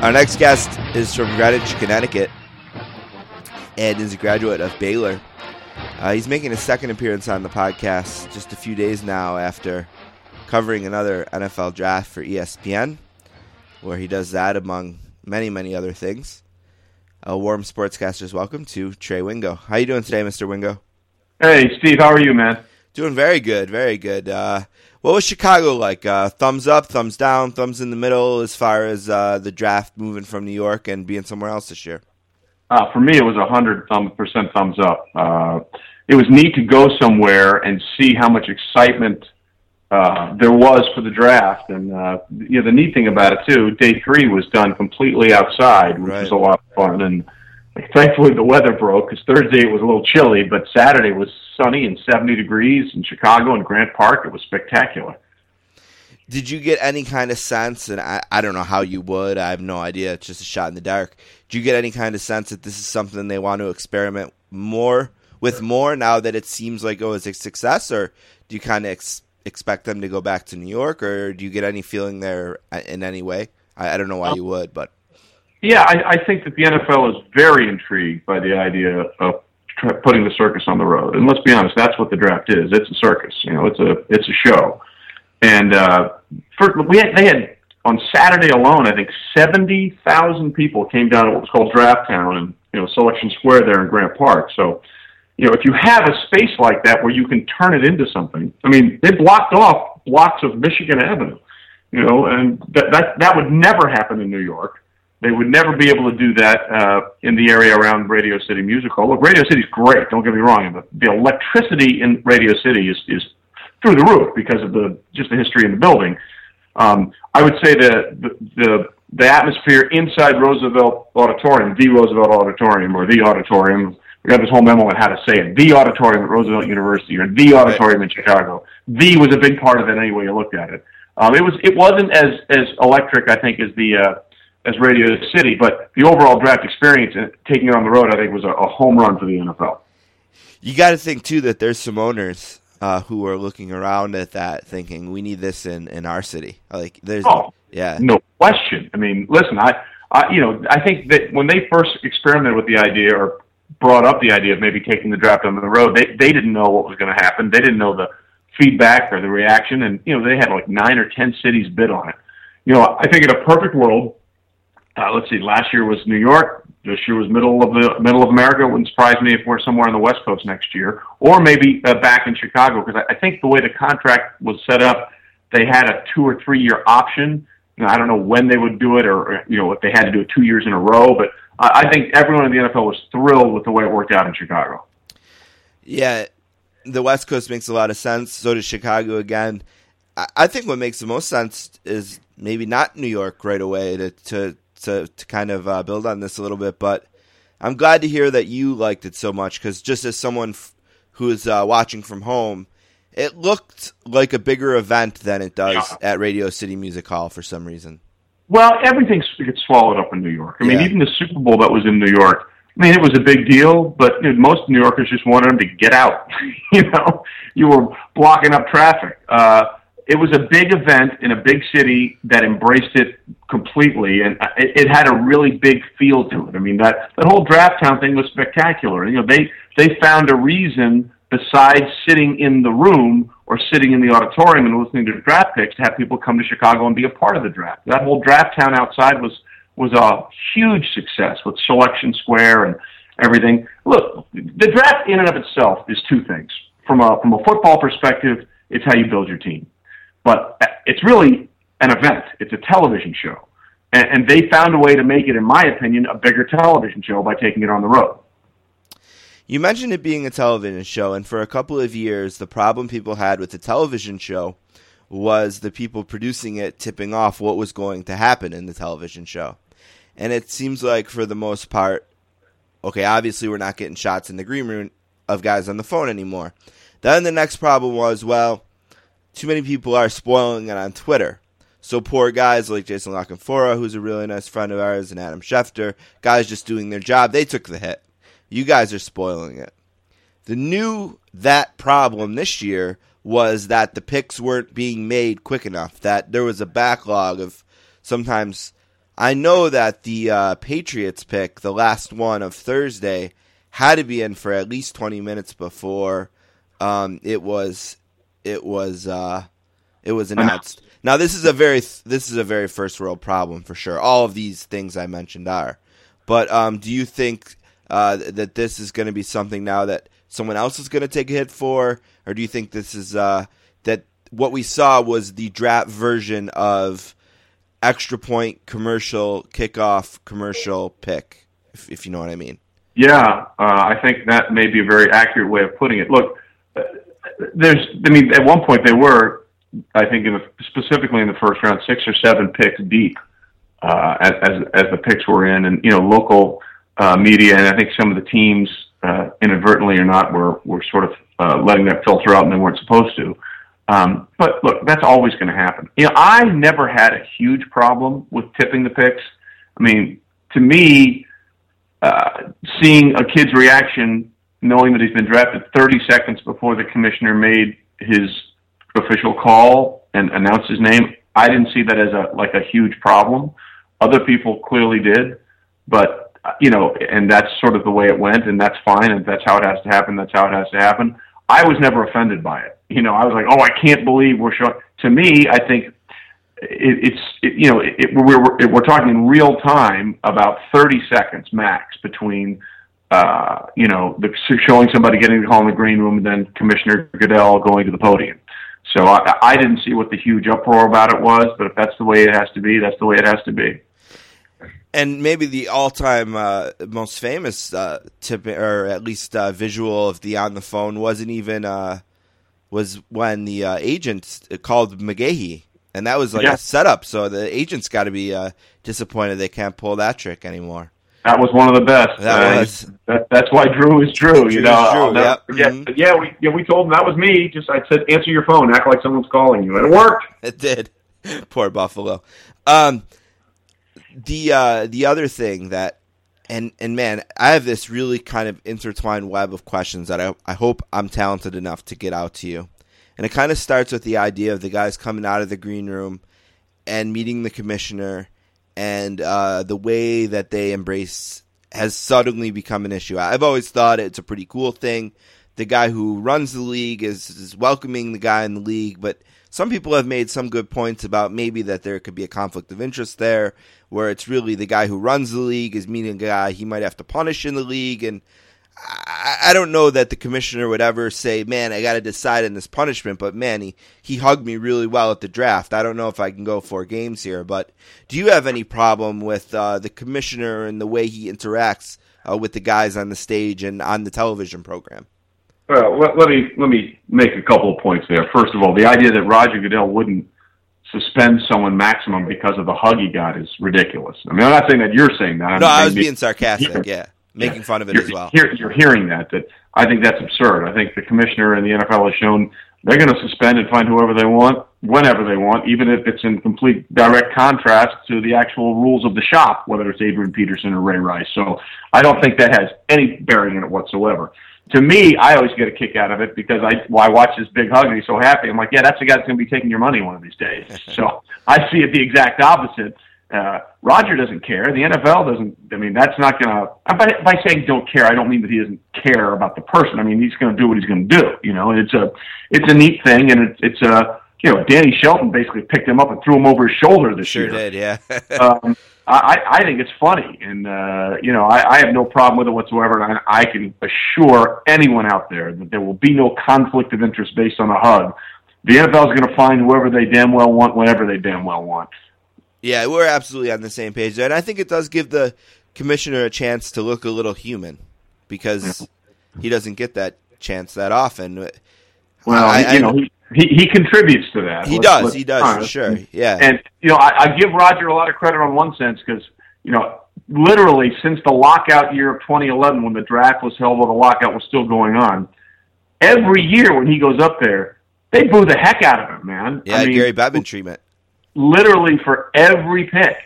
Our next guest is from Greenwich, Connecticut, and is a graduate of Baylor. He's making his second appearance on the podcast just a few days now after covering another NFL draft for ESPN, where he does that among many, many other things. A warm sportscaster's welcome to Trey Wingo. How are you doing today, Mr. Wingo? Hey, Steve. How are you, man? Doing very good, very good. What was Chicago like? Thumbs up, thumbs down, thumbs in the middle as far as the draft moving from New York and being somewhere else this year? For me, it was 100% thumbs up. It was neat to go somewhere and see how much excitement there was for the draft. And you know, the neat thing about it, too, day 3 was done completely outside, which was a lot of fun. And thankfully, the weather broke because Thursday it was a little chilly, but Saturday was sunny and 70 degrees in Chicago and Grant Park. It was spectacular. Did you get any kind of sense, and I don't know how you would, I have no idea, it's just a shot in the dark. Do you get any kind of sense that this is something they want to experiment more now that it seems like it was a success, or do you kind of expect them to go back to New York, or do you get any feeling there in any way? I don't know why you would, but... Yeah, I think that the NFL is very intrigued by the idea of putting the circus on the road. And let's be honest, that's what the draft is. It's a circus. You know, it's a show. And they had on Saturday alone, I think 70,000 people came down to what was called Draft Town and Selection Square there in Grant Park. So, if you have a space like that where you can turn it into something, I mean, they blocked off blocks of Michigan Avenue, and that would never happen in New York. They would never be able to do that in the area around Radio City Music Hall. Look, Radio City's great, don't get me wrong, but the electricity in Radio City is through the roof because of just the history in the building. I would say that the atmosphere inside the Roosevelt Auditorium, we got this whole memo on how to say it, the auditorium at Roosevelt University or the auditorium in Chicago. The was a big part of it any way you looked at it. It wasn't as electric, I think, as the... as Radio City, but the overall draft experience and taking it on the road, I think, was a home run for the NFL. You got to think, too, that there's some owners who are looking around at that thinking, we need this in our city. Like, there's no question. I mean, listen, I think that when they first experimented with the idea or brought up the idea of maybe taking the draft on the road, they didn't know what was going to happen. They didn't know the feedback or the reaction, and, they had like 9 or 10 cities bid on it. I think in a perfect world, let's see, last year was New York. This year was middle of America. It wouldn't surprise me if we're somewhere on the West Coast next year, or maybe back in Chicago, because I think the way the contract was set up, they had a 2 or 3 year option. I don't know when they would do it or if they had to do it 2 years in a row, but I think everyone in the NFL was thrilled with the way it worked out in Chicago. Yeah, the West Coast makes a lot of sense. So does Chicago again. I think what makes the most sense is maybe not New York right away to kind of build on this a little bit, but I'm glad to hear that you liked it so much, because just as someone who is watching from home, it looked like a bigger event than it does at Radio City Music Hall for some reason. Well, everything gets swallowed up in New York. I mean, even the Super Bowl that was in New York, I mean, it was a big deal, but most New Yorkers just wanted them to get out. You were blocking up traffic. it was a big event in a big city that embraced it completely, and it had a really big feel to it. I mean, that whole Drafttown thing was spectacular. You know, they found a reason besides sitting in the room or sitting in the auditorium and listening to draft picks to have people come to Chicago and be a part of the draft. That whole Drafttown outside was a huge success with Selection Square and everything. Look, the draft in and of itself is two things. From a football perspective, it's how you build your team. But it's really an event. It's a television show. And they found a way to make it, in my opinion, a bigger television show by taking it on the road. You mentioned it being a television show, and for a couple of years, the problem people had with the television show was the people producing it tipping off what was going to happen in the television show. And it seems like, for the most part, okay, obviously we're not getting shots in the green room of guys on the phone anymore. Then the next problem was, well, too many people are spoiling it on Twitter. So poor guys like Jason Lockenfora, who's a really nice friend of ours, and Adam Schefter, guys just doing their job, they took the hit. You guys are spoiling it. The new that problem this year was that the picks weren't being made quick enough, that there was a backlog of sometimes. I know that the Patriots pick, the last one of Thursday, had to be in for at least 20 minutes before it was announced. Now this is a very first world problem for sure. All of these things I mentioned are, but do you think that this is going to be something now that someone else is going to take a hit for? Or do you think this is that what we saw was the draft version of extra point commercial, kickoff commercial pick, if you know what I mean? Yeah, I think that may be a very accurate way of putting it. Look, at one point they were, I think, specifically in the first round, 6 or 7 picks deep as the picks were in, and local media, and I think some of the teams, inadvertently or not, were sort of letting that filter out, and they weren't supposed to. But look, that's always going to happen. I never had a huge problem with tipping the picks. I mean, to me, seeing a kid's reaction, knowing that he's been drafted 30 seconds before the commissioner made his official call and announced his name, I didn't see that as a huge problem. Other people clearly did, but. And that's sort of the way it went, and that's fine, and that's how it has to happen. I was never offended by it. I was like, oh, I can't believe we're showing. To me, I think we're talking in real time about 30 seconds max between, the showing somebody getting the call in the green room and then Commissioner Goodell going to the podium. So I didn't see what the huge uproar about it was, but if that's the way it has to be, that's the way it has to be. And maybe the all-time most famous tip, or at least visual of the on the phone, wasn't even was when the agents called McGahee, and that was a setup. So the agents got to be disappointed they can't pull that trick anymore. That was one of the best. That's why Drew is Drew. We told him that was me. Just I said, answer your phone, act like someone's calling you, and it worked. It did. Poor Buffalo. The other thing that, and man, I have this really kind of intertwined web of questions that I hope I'm talented enough to get out to you. And it kind of starts with the idea of the guys coming out of the green room and meeting the commissioner, and the way that they embrace has suddenly become an issue. I've always thought it's a pretty cool thing. The guy who runs the league is welcoming the guy in the league, but some people have made some good points about maybe that there could be a conflict of interest there, where it's really the guy who runs the league is meeting a guy he might have to punish in the league. And I don't know that the commissioner would ever say, man, I got to decide in this punishment, but man, he hugged me really well at the draft. I don't know if I can go 4 games here, but do you have any problem with the commissioner and the way he interacts with the guys on the stage and on the television program? Well, let me make a couple of points there. First of all, the idea that Roger Goodell wouldn't suspend someone maximum because of the hug he got is ridiculous. I mean, I'm not saying that you're saying that. No, I was being sarcastic, making fun of it as well. You're hearing that I think that's absurd. I think the commissioner and the NFL has shown they're going to suspend and find whoever they want, whenever they want, even if it's in complete direct contrast to the actual rules of the shop, whether it's Adrian Peterson or Ray Rice. So I don't think that has any bearing in it whatsoever. to me, I always get a kick out of it because I watch this big hug and he's so happy. I'm like, yeah, that's the guy that's going to be taking your money one of these days. So I see it the exact opposite. Roger doesn't care. The NFL doesn't. I mean, that's not going to. By saying don't care, I don't mean that he doesn't care about the person. I mean, he's going to do what he's going to do. You know, and it's a neat thing, and it's a. You know, Danny Shelton basically picked him up and threw him over his shoulder this year. Sure did, yeah. I think it's funny, and, you know, I have no problem with it whatsoever, and I can assure anyone out there that there will be no conflict of interest based on a hug. The NFL is going to find whoever they damn well want, whenever they damn well want. Yeah, we're absolutely on the same page there, and I think it does give the commissioner a chance to look a little human because he doesn't get that chance that often. Well, he contributes to that. He does, for sure, yeah. And, you know, I give Roger a lot of credit on one sense because, you know, literally since the lockout year of 2011 when the draft was held while the lockout was still going on, every year when he goes up there, they boo the heck out of him, man. Yeah, I mean, Gary Bettman treatment. Literally for every pick,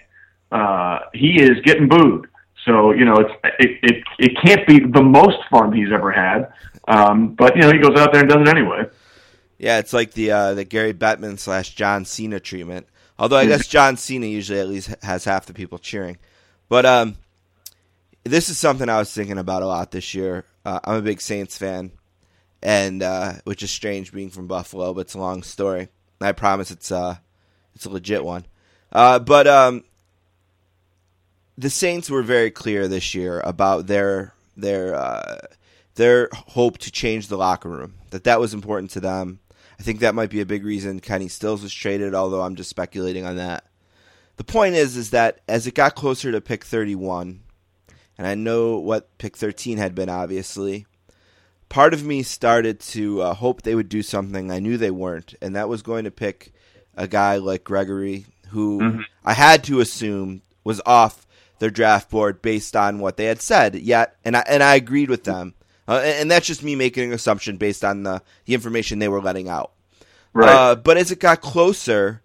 he is getting booed. So, you know, it can't be the most fun he's ever had. But, you know, he goes out there and does it anyway. Yeah, it's like the Gary Bettman / John Cena treatment. Although I guess John Cena usually at least has half the people cheering. But this is something I was thinking about a lot this year. I'm a big Saints fan, and which is strange being from Buffalo, but it's a long story. I promise it's a legit one. But the Saints were very clear this year about their hope to change the locker room. That was important to them. I think that might be a big reason Kenny Stills was traded, although I'm just speculating on that. The point is that as it got closer to pick 31, and I know what pick 13 had been, obviously, part of me started to hope they would do something I knew they weren't, and that was going to pick a guy like Gregory, who I had to assume was off their draft board based on what they had said. Yet, and I agreed with them. And that's just me making an assumption based on the information they were letting out. Right. But as it got closer,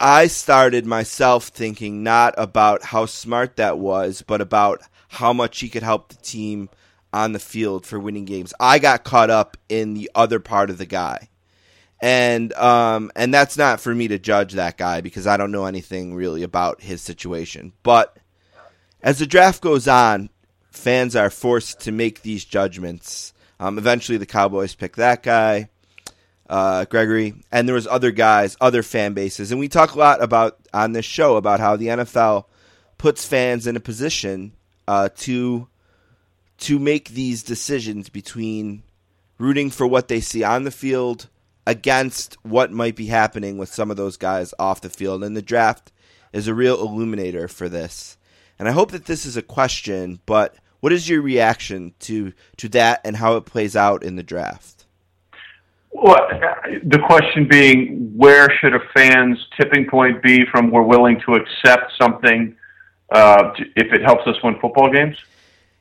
I started myself thinking not about how smart that was, but about how much he could help the team on the field for winning games. I got caught up in the other part of the guy. And that's not for me to judge that guy because I don't know anything really about his situation. But as the draft goes on, fans are forced to make these judgments. Eventually, the Cowboys pick that guy, Gregory, and there was other guys, other fan bases. And we talk a lot about on this show about how the NFL puts fans in a position to make these decisions between rooting for what they see on the field against what might be happening with some of those guys off the field. And the draft is a real illuminator for this. And I hope that this is a question, but what is your reaction to that and how it plays out in the draft? Well, the question being, where should a fan's tipping point be from we're willing to accept something if it helps us win football games?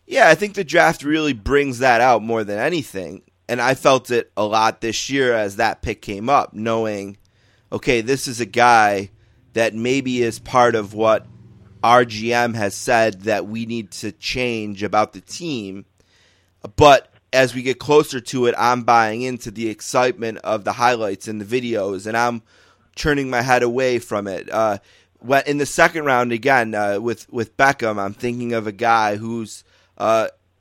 Yeah, I think the draft really brings that out more than anything. And I felt it a lot this year as that pick came up, knowing, okay, this is a guy that maybe is part of what our GM has said that we need to change about the team. But as we get closer to it, I'm buying into the excitement of the highlights and the videos, and I'm turning my head away from it. In the second round, again, with Beckham, I'm thinking of a guy who's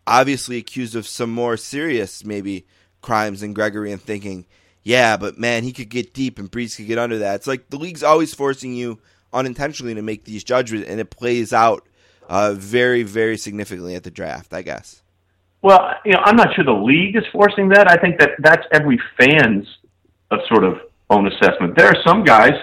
obviously accused of some more serious maybe crimes than Gregory and thinking, yeah, but man, he could get deep and Brees could get under that. It's like the league's always forcing you unintentionally to make these judgments, and it plays out very, very significantly at the draft, I guess. Well, you know, I'm not sure the league is forcing that. I think that that's every fan's sort of own assessment. There are some guys,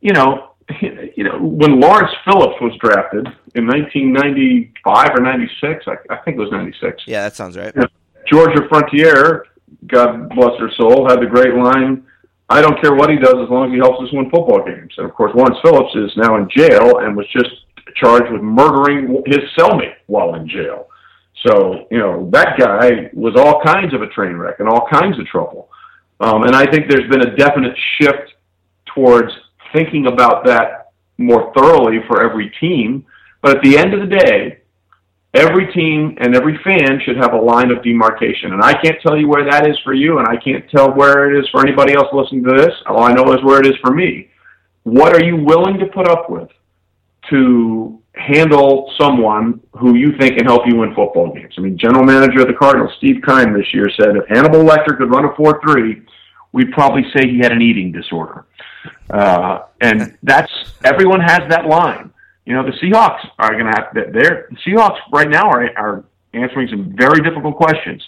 you know, when Lawrence Phillips was drafted in 1995 or 96, I think it was 96. Yeah, that sounds right. You know, Georgia Frontier, God bless her soul, had the great line, I don't care what he does as long as he helps us win football games. And, of course, Lawrence Phillips is now in jail and was just charged with murdering his cellmate while in jail. So, you know, that guy was all kinds of a train wreck and all kinds of trouble. And I think there's been a definite shift towards thinking about that more thoroughly for every team. But at the end of the day, Every team and every fan should have a line of demarcation. And I can't tell you where that is for you, and I can't tell where it is for anybody else listening to this. All I know is where it is for me. What are you willing to put up with to handle someone who you think can help you win football games? I mean, general manager of the Cardinals, Steve Keim, this year said if Hannibal Lecter could run a 4.3, we'd probably say he had an eating disorder. And that's, everyone has that line. You know, the Seahawks are going to have, the Seahawks right now are answering some very difficult questions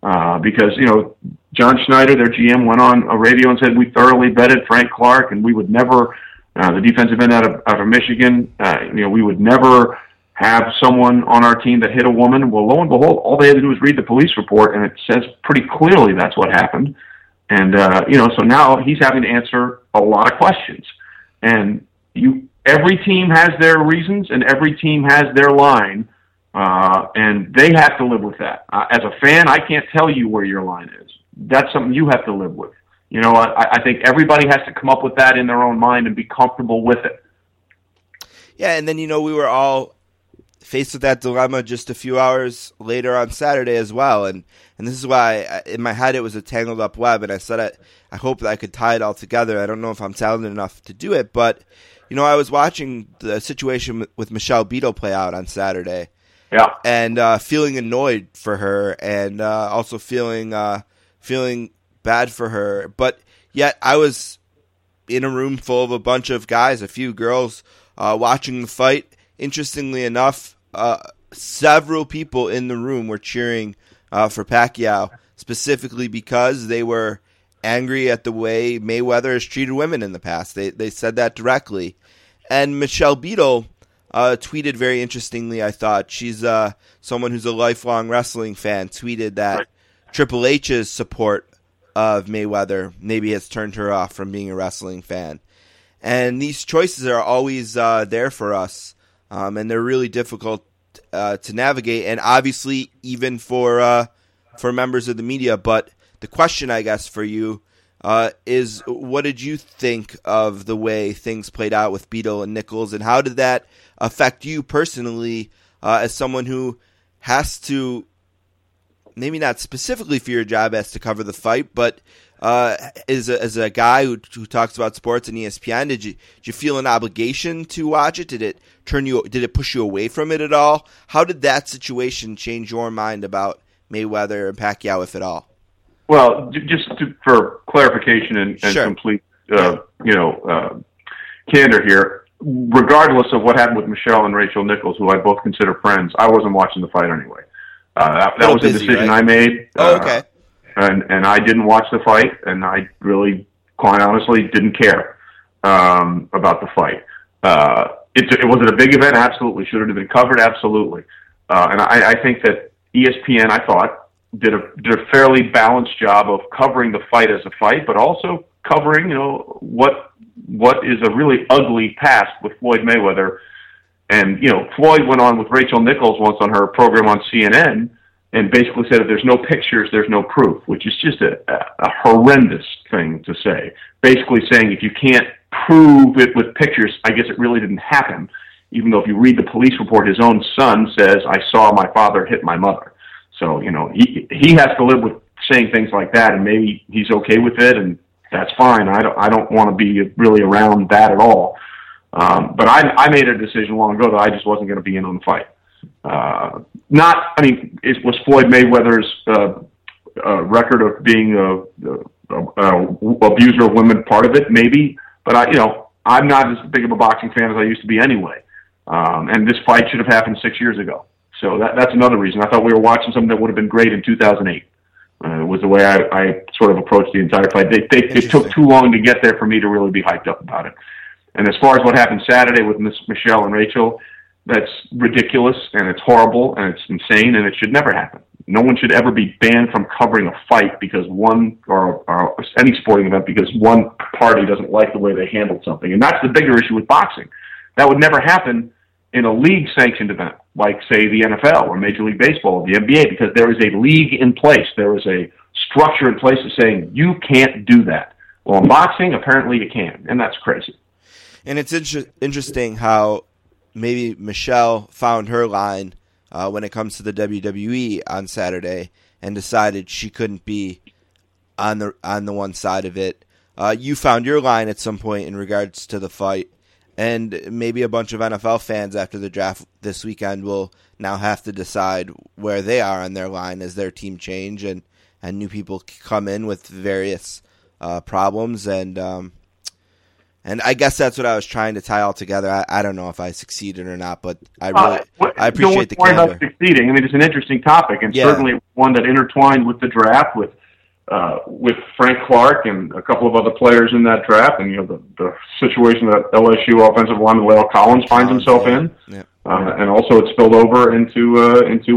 because, you know, John Schneider, their GM, went on a radio and said, we thoroughly vetted Frank Clark and we would never, the defensive end out of Michigan, you know, we would never have someone on our team that hit a woman. Well, lo and behold, all they had to do was read the police report, and it says pretty clearly that's what happened. And, you know, so now he's having to answer a lot of questions. And every team has their reasons and every team has their line, and they have to live with that. As a fan, I can't tell you where your line is. That's something you have to live with. You know, I think everybody has to come up with that in their own mind and be comfortable with it. Yeah, and then, you know, we were all faced with that dilemma just a few hours later on Saturday as well. And this is why in my head it was a tangled up web, and I said I hope that I could tie it all together. I don't know if I'm talented enough to do it, but – you know, I was watching the situation with Michelle Beadle play out on Saturday, yeah, and feeling annoyed for her, and also feeling bad for her. But yet, I was in a room full of a bunch of guys, a few girls, watching the fight. Interestingly enough, several people in the room were cheering for Pacquiao, specifically because they were angry at the way Mayweather has treated women in the past. They said that directly. And Michelle Beadle tweeted very interestingly, I thought. She's someone who's a lifelong wrestling fan, tweeted that Triple H's support of Mayweather maybe has turned her off from being a wrestling fan. And these choices are always there for us, and they're really difficult to navigate, and obviously even for members of the media. But the question, I guess, for you is what did you think of the way things played out with Beadle and Nichols, and how did that affect you personally as someone who has to, maybe not specifically for your job, has to cover the fight, but as a guy who talks about sports and ESPN, did you feel an obligation to watch it? Did it push you away from it at all? How did that situation change your mind about Mayweather and Pacquiao, if at all? Well, for clarification and sure, complete, candor here, regardless of what happened with Michelle and Rachel Nichols, who I both consider friends, I wasn't watching the fight anyway. That was a decision, right? I made. Oh, okay. And I didn't watch the fight, and I really, quite honestly, didn't care about the fight. It wasn't a big event. Absolutely. Should it have been covered? Absolutely. And I think that ESPN, I thought, did a fairly balanced job of covering the fight as a fight, but also covering, you know, what is a really ugly past with Floyd Mayweather. And, you know, Floyd went on with Rachel Nichols once on her program on CNN and basically said, if there's no pictures, there's no proof, which is just a horrendous thing to say. Basically saying, if you can't prove it with pictures, I guess it really didn't happen. Even though if you read the police report, his own son says, I saw my father hit my mother. So, you know, he has to live with saying things like that, and maybe he's okay with it, and that's fine. I don't want to be really around that at all. But I made a decision long ago that I just wasn't going to be in on the fight. Was Floyd Mayweather's record of being a abuser of women part of it? Maybe, but I'm not as big of a boxing fan as I used to be anyway. And this fight should have happened 6 years ago. So that's another reason. I thought we were watching something that would have been great in 2008. Was the way I sort of approached the entire fight. It took too long to get there for me to really be hyped up about it. And as far as what happened Saturday with Miss Michelle and Rachel, that's ridiculous, and it's horrible, and it's insane, and it should never happen. No one should ever be banned from covering a fight because or any sporting event because one party doesn't like the way they handled something. And that's the bigger issue with boxing. That would never happen in a league-sanctioned event, like, say, the NFL or Major League Baseball or the NBA, because there is a league in place. There is a structure in place of saying, you can't do that. Well, in boxing, apparently you can, and that's crazy. And it's interesting how maybe Michelle found her line when it comes to the WWE on Saturday, and decided she couldn't be on the one side of it. You found your line at some point in regards to the fight, and maybe a bunch of NFL fans after the draft this weekend will now have to decide where they are on their line as their team change and new people come in with various problems. And I guess that's what I was trying to tie all together. I don't know if I succeeded or not, but I appreciate the candor. Don't worry about succeeding. I mean, it's an interesting topic, and certainly one that intertwined with the draft, with Frank Clark and a couple of other players in that draft, and the situation that LSU offensive lineman Lael Collins finds himself in, and also it spilled over into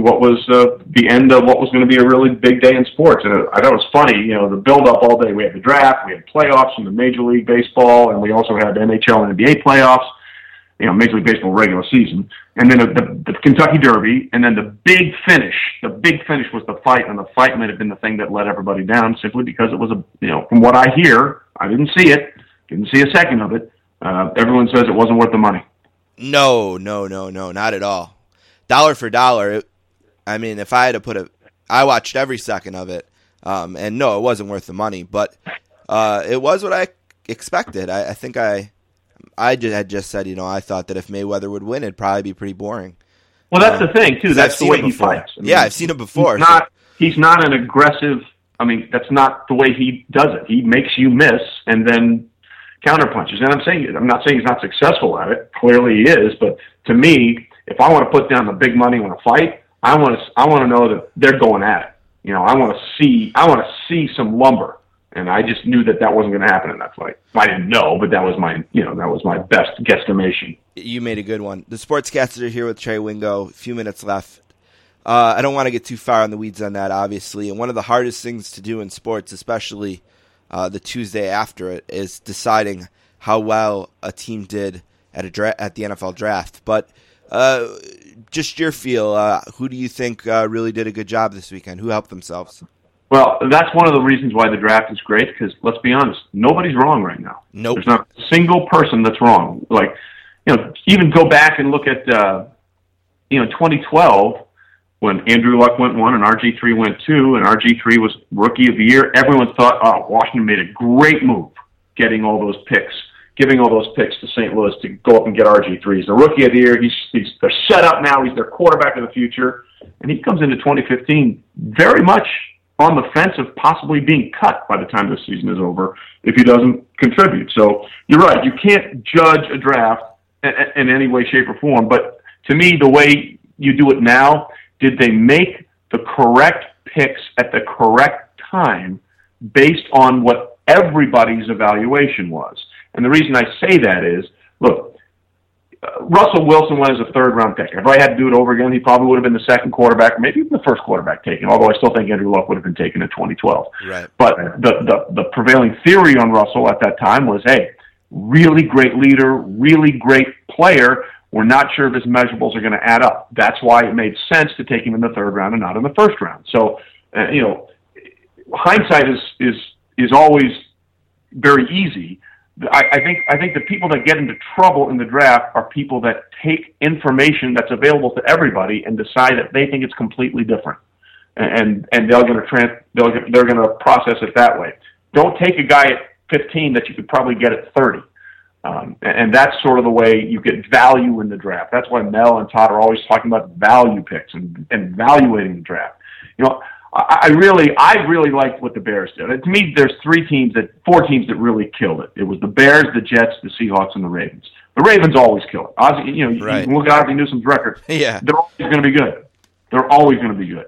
what was the end of what was going to be a really big day in sports. And I thought it was funny, the build up all day. We had the draft, we had playoffs in the Major League Baseball, and we also had NHL and NBA playoffs. Major League Baseball regular season, and then the Kentucky Derby, and then the big finish. The big finish was the fight, and the fight might have been the thing that let everybody down, simply because it was from what I hear, I didn't see a second of it. Everyone says it wasn't worth the money. No, not at all. Dollar for dollar. If I had to I watched every second of it, and no, it wasn't worth the money, but it was what I expected. I had just said, I thought that if Mayweather would win, it'd probably be pretty boring. Well, that's the thing, too. That's the way he fights. I've seen it before. He's not an aggressive – that's not the way he does it. He makes you miss and then counterpunches. And I'm not saying he's not successful at it. Clearly he is. But to me, if I want to put down the big money on a fight, I want to know that they're going at it. I want to see some lumber. And I just knew that wasn't going to happen in that fight. I didn't know, but that was my best guesstimation. You made a good one. The Sportscasters are here with Trey Wingo. A few minutes left. I don't want to get too far in the weeds on that, obviously. And one of the hardest things to do in sports, especially the Tuesday after it, is deciding how well a team did at the NFL draft. But just your feel, who do you think really did a good job this weekend? Who helped themselves? Well, that's one of the reasons why the draft is great, because let's be honest, nobody's wrong right now. Nope. There's not a single person that's wrong. Like, even go back and look at, 2012, when Andrew Luck went one and RG3 went two, and RG3 was Rookie of the Year. Everyone thought, Washington made a great move giving all those picks to St. Louis to go up and get RG3. He's the Rookie of the Year. He's they're set up now. He's their quarterback of the future. And he comes into 2015 very much on the fence of possibly being cut by the time this season is over if he doesn't contribute. So you're right. You can't judge a draft in any way, shape, or form. But to me, the way you do it now, did they make the correct picks at the correct time based on what everybody's evaluation was? And the reason I say that is, look, Russell Wilson went as a third-round pick. If I had to do it over again, he probably would have been the second quarterback, maybe even the first quarterback taken, although I still think Andrew Luck would have been taken in 2012. Right. But the prevailing theory on Russell at that time was, hey, really great leader, really great player. We're not sure if his measurables are going to add up. That's why it made sense to take him in the third round and not in the first round. So, hindsight is always very easy. I think the people that get into trouble in the draft are people that take information that's available to everybody and decide that they think it's completely different, and they're going to process it that way. Don't take a guy at 15 that you could probably get at 30, and that's sort of the way you get value in the draft. That's why Mel and Todd are always talking about value picks and evaluating the draft. I really liked what the Bears did. To me, there's four teams that really killed it. It was the Bears, the Jets, the Seahawks, and the Ravens. The Ravens always kill it. Ozzie, you can look at Ozzie Newsom's record. Yeah. They're always going to be good.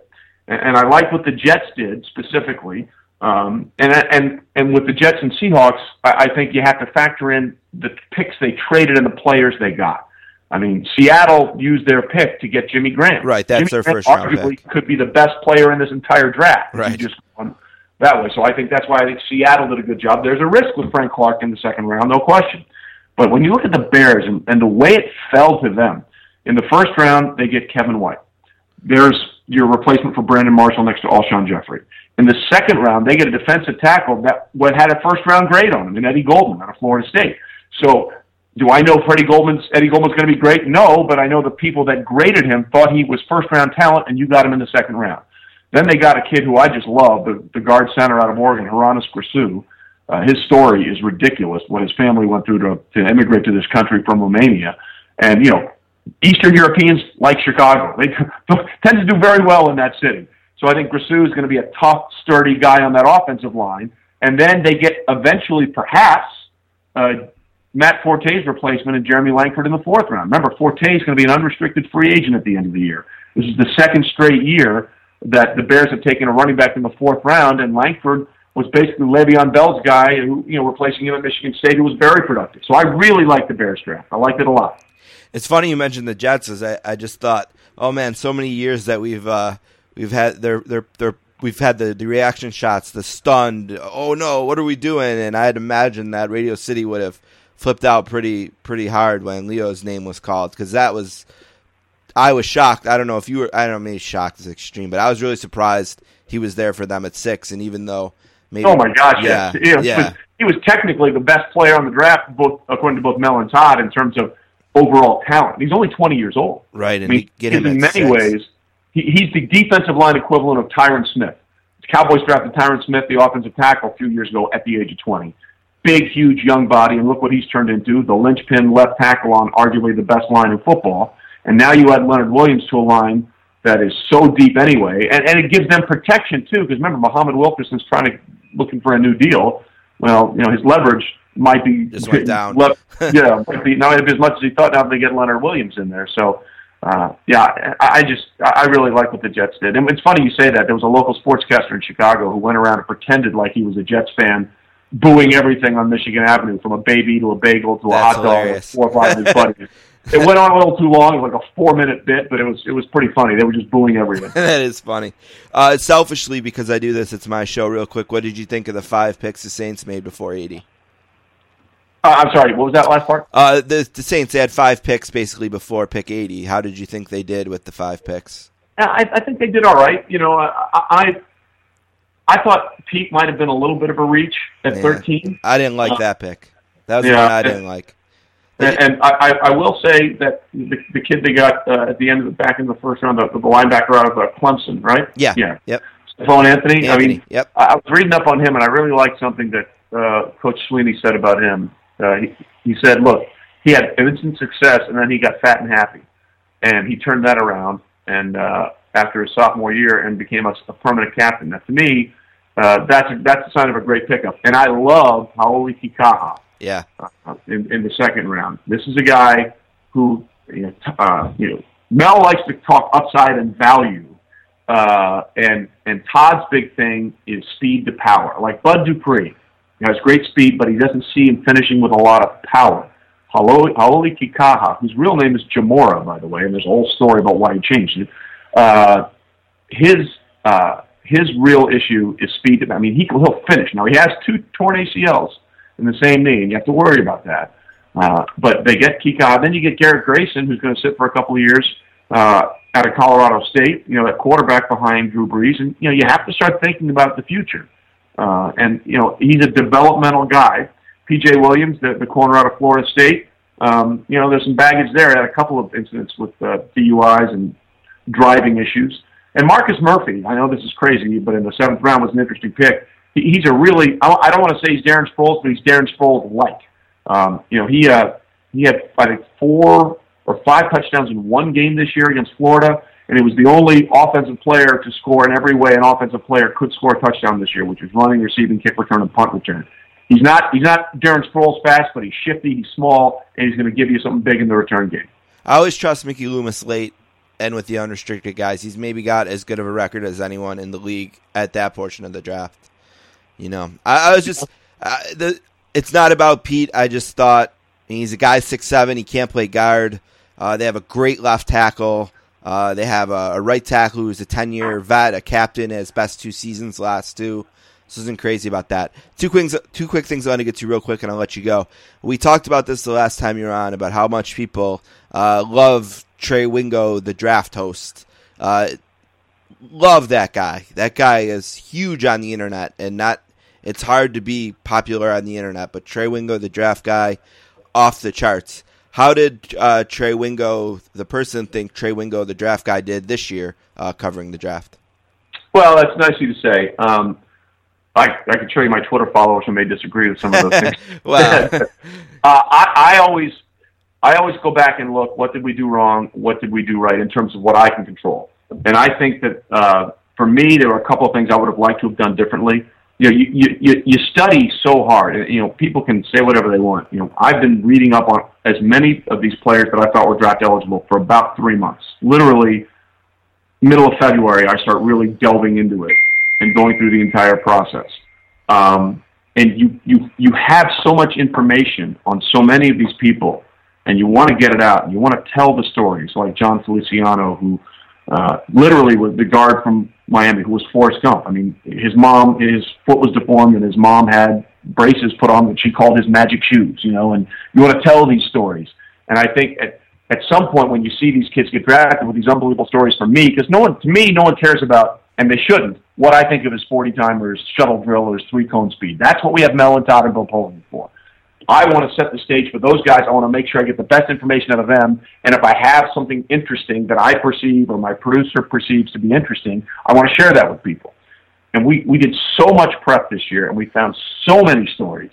And I like what the Jets did specifically. And with the Jets and Seahawks, I think you have to factor in the picks they traded and the players they got. Seattle used their pick to get Jimmy Graham. Right, that's their first round pick. Arguably could be the best player in this entire draft. Right. Just won that way. So I think that's why I think Seattle did a good job. There's a risk with Frank Clark in the second round, no question. But when you look at the Bears and the way it fell to them, in the first round, they get Kevin White. There's your replacement for Brandon Marshall next to Alshon Jeffrey. In the second round, they get a defensive tackle that had a first-round grade on him, and Eddie Goldman out of Florida State. So Do I know Eddie Goldman's going to be great? No, but I know the people that graded him thought he was first-round talent, and you got him in the second round. Then they got a kid who I just love, the guard center out of Oregon, Haranis Grisou. His story is ridiculous, what his family went through to immigrate to this country from Romania. And, you know, Eastern Europeans like Chicago. They tend to do very well in that city. So I think Grisou is going to be a tough, sturdy guy on that offensive line. And then they get eventually, perhaps, Matt Forte's replacement in Jeremy Langford in the fourth round. Remember, Forte is going to be an unrestricted free agent at the end of the year. This is the second straight year that the Bears have taken a running back in the fourth round, and Langford was basically Le'Veon Bell's guy, who, you know, replacing him at Michigan State, who was very productive. So I really like the Bears draft. I liked it a lot. It's funny you mentioned the Jets. As I just thought, oh man, so many years that we've had the reaction shots, the stunned, oh no, what are we doing? And I had imagined that Radio City would have flipped out pretty hard when Leo's name was called, because I was shocked. I don't know if you were. I don't mean shocked is extreme, but I was really surprised he was there for them at 6. And even though, maybe, oh my gosh, yeah, yes. Yeah. He was technically the best player on the draft, both according to both Mel and Todd, in terms of overall talent. He's only 20 years old, right? And I mean, get him in many ways. He's the defensive line equivalent of Tyron Smith. The Cowboys drafted Tyron Smith, the offensive tackle, a few years ago at the age of 20. Big, huge, young body, and look what he's turned into, the linchpin left tackle on arguably the best line in football. And now you add Leonard Williams to a line that is so deep anyway, and it gives them protection, too, because remember, Muhammad Wilkerson's looking for a new deal. Well, you know, his leverage might be... just went down. Not as much as he thought. Now they get Leonard Williams in there. So, I really like what the Jets did. And it's funny you say that. There was a local sportscaster in Chicago who went around and pretended like he was a Jets fan, booing everything on Michigan Avenue, from a baby to a bagel to a hot dog to 4 or 5 of his buddies. It went on a little too long. It was like a 4-minute bit, but it was pretty funny. They were just booing everything. That is funny. Selfishly, because I do this, it's my show. Real quick, what did you think of the 5 picks the Saints made before 80? I'm sorry, what was that last part? The Saints had 5 picks basically before pick 80. How did you think they did with the 5 picks? I think they did all right. You know, I thought Pete might have been a little bit of a reach at 13. I didn't like that pick. That was the one I didn't like. And I will say that the kid they got at the end of the back in the first round, the linebacker out of Clemson, right? Yeah. Yep. Stephon Anthony. Yep. I was reading up on him, and I really liked something that Coach Sweeney said about him. He said, look, he had instant success, and then he got fat and happy. And he turned that around, and after his sophomore year, and became a permanent captain. Now, to me, that's a sign of a great pickup. And I love Paoli Kikaha. Yeah. In the second round, this is a guy who Mel likes to talk upside and value, and Todd's big thing is speed to power. Like Bud Dupree, he has great speed, but he doesn't see him finishing with a lot of power. Paoli Kikaha, whose real name is Jamora, by the way, and there's a whole story about why he changed it. His real issue is speed. I mean, he'll finish. Now, he has 2 torn ACLs in the same knee, and you have to worry about that. But they get Kikaha. Then you get Garrett Grayson, who's going to sit for a couple of years out of Colorado State, you know, that quarterback behind Drew Brees. And, you know, you have to start thinking about the future. And, you know, he's a developmental guy. P.J. Williams, the corner out of Florida State, you know, there's some baggage there. Had a couple of incidents with DUIs and driving issues. And Marcus Murphy, I know this is crazy, but in the 7th round was an interesting pick. He's a really, I don't want to say he's Darren Sproles, but he's Darren Sproles-like. You know, he had, I think, 4 or 5 touchdowns in one game this year against Florida, and he was the only offensive player to score in every way an offensive player could score a touchdown this year, which was running, receiving, kick return, and punt return. He's not Darren Sproles fast, but he's shifty, he's small, and he's going to give you something big in the return game. I always trust Mickey Loomis late. And with the unrestricted guys, he's maybe got as good of a record as anyone in the league at that portion of the draft. You know, I was just it's not about Pete. I just thought he's a guy 6'7". He can't play guard. They have a great left tackle. They have a right tackle who's a 10-year vet, a captain at his best 2 seasons, last 2. So isn't crazy about that. Two quick things I want to get to real quick, and I'll let you go. We talked about this the last time you were on, about how much people love Trey Wingo, the draft host. Love that guy. That guy is huge on the internet, and it's hard to be popular on the internet, but Trey Wingo, the draft guy, off the charts. How did Trey Wingo, the person, think Trey Wingo, the draft guy, did this year covering the draft? Well, that's nice of you to say. I could show you my Twitter followers who may disagree with some of those things. Wow. I always go back and look, what did we do wrong, what did we do right in terms of what I can control. And I think that for me, there were a couple of things I would have liked to have done differently. You know, you study so hard, and you know, people can say whatever they want. You know, I've been reading up on as many of these players that I thought were draft eligible for about 3 months. Literally, middle of February, I start really delving into it and going through the entire process. And you have so much information on so many of these people, and you want to get it out, and you want to tell the stories, like John Feliciano, who literally was the guard from Miami, who was Forrest Gump. I mean, his foot was deformed, and his mom had braces put on that she called his magic shoes, you know, and you want to tell these stories. And I think at some point when you see these kids get drafted with these unbelievable stories from me, because no one cares about, and they shouldn't, what I think of as 40-timers, shuttle drillers, three-cone speed. That's what we have Mel and Todd and Bill Polian for. I want to set the stage for those guys. I want to make sure I get the best information out of them. And if I have something interesting that I perceive or my producer perceives to be interesting, I want to share that with people. And we did so much prep this year, and we found so many stories.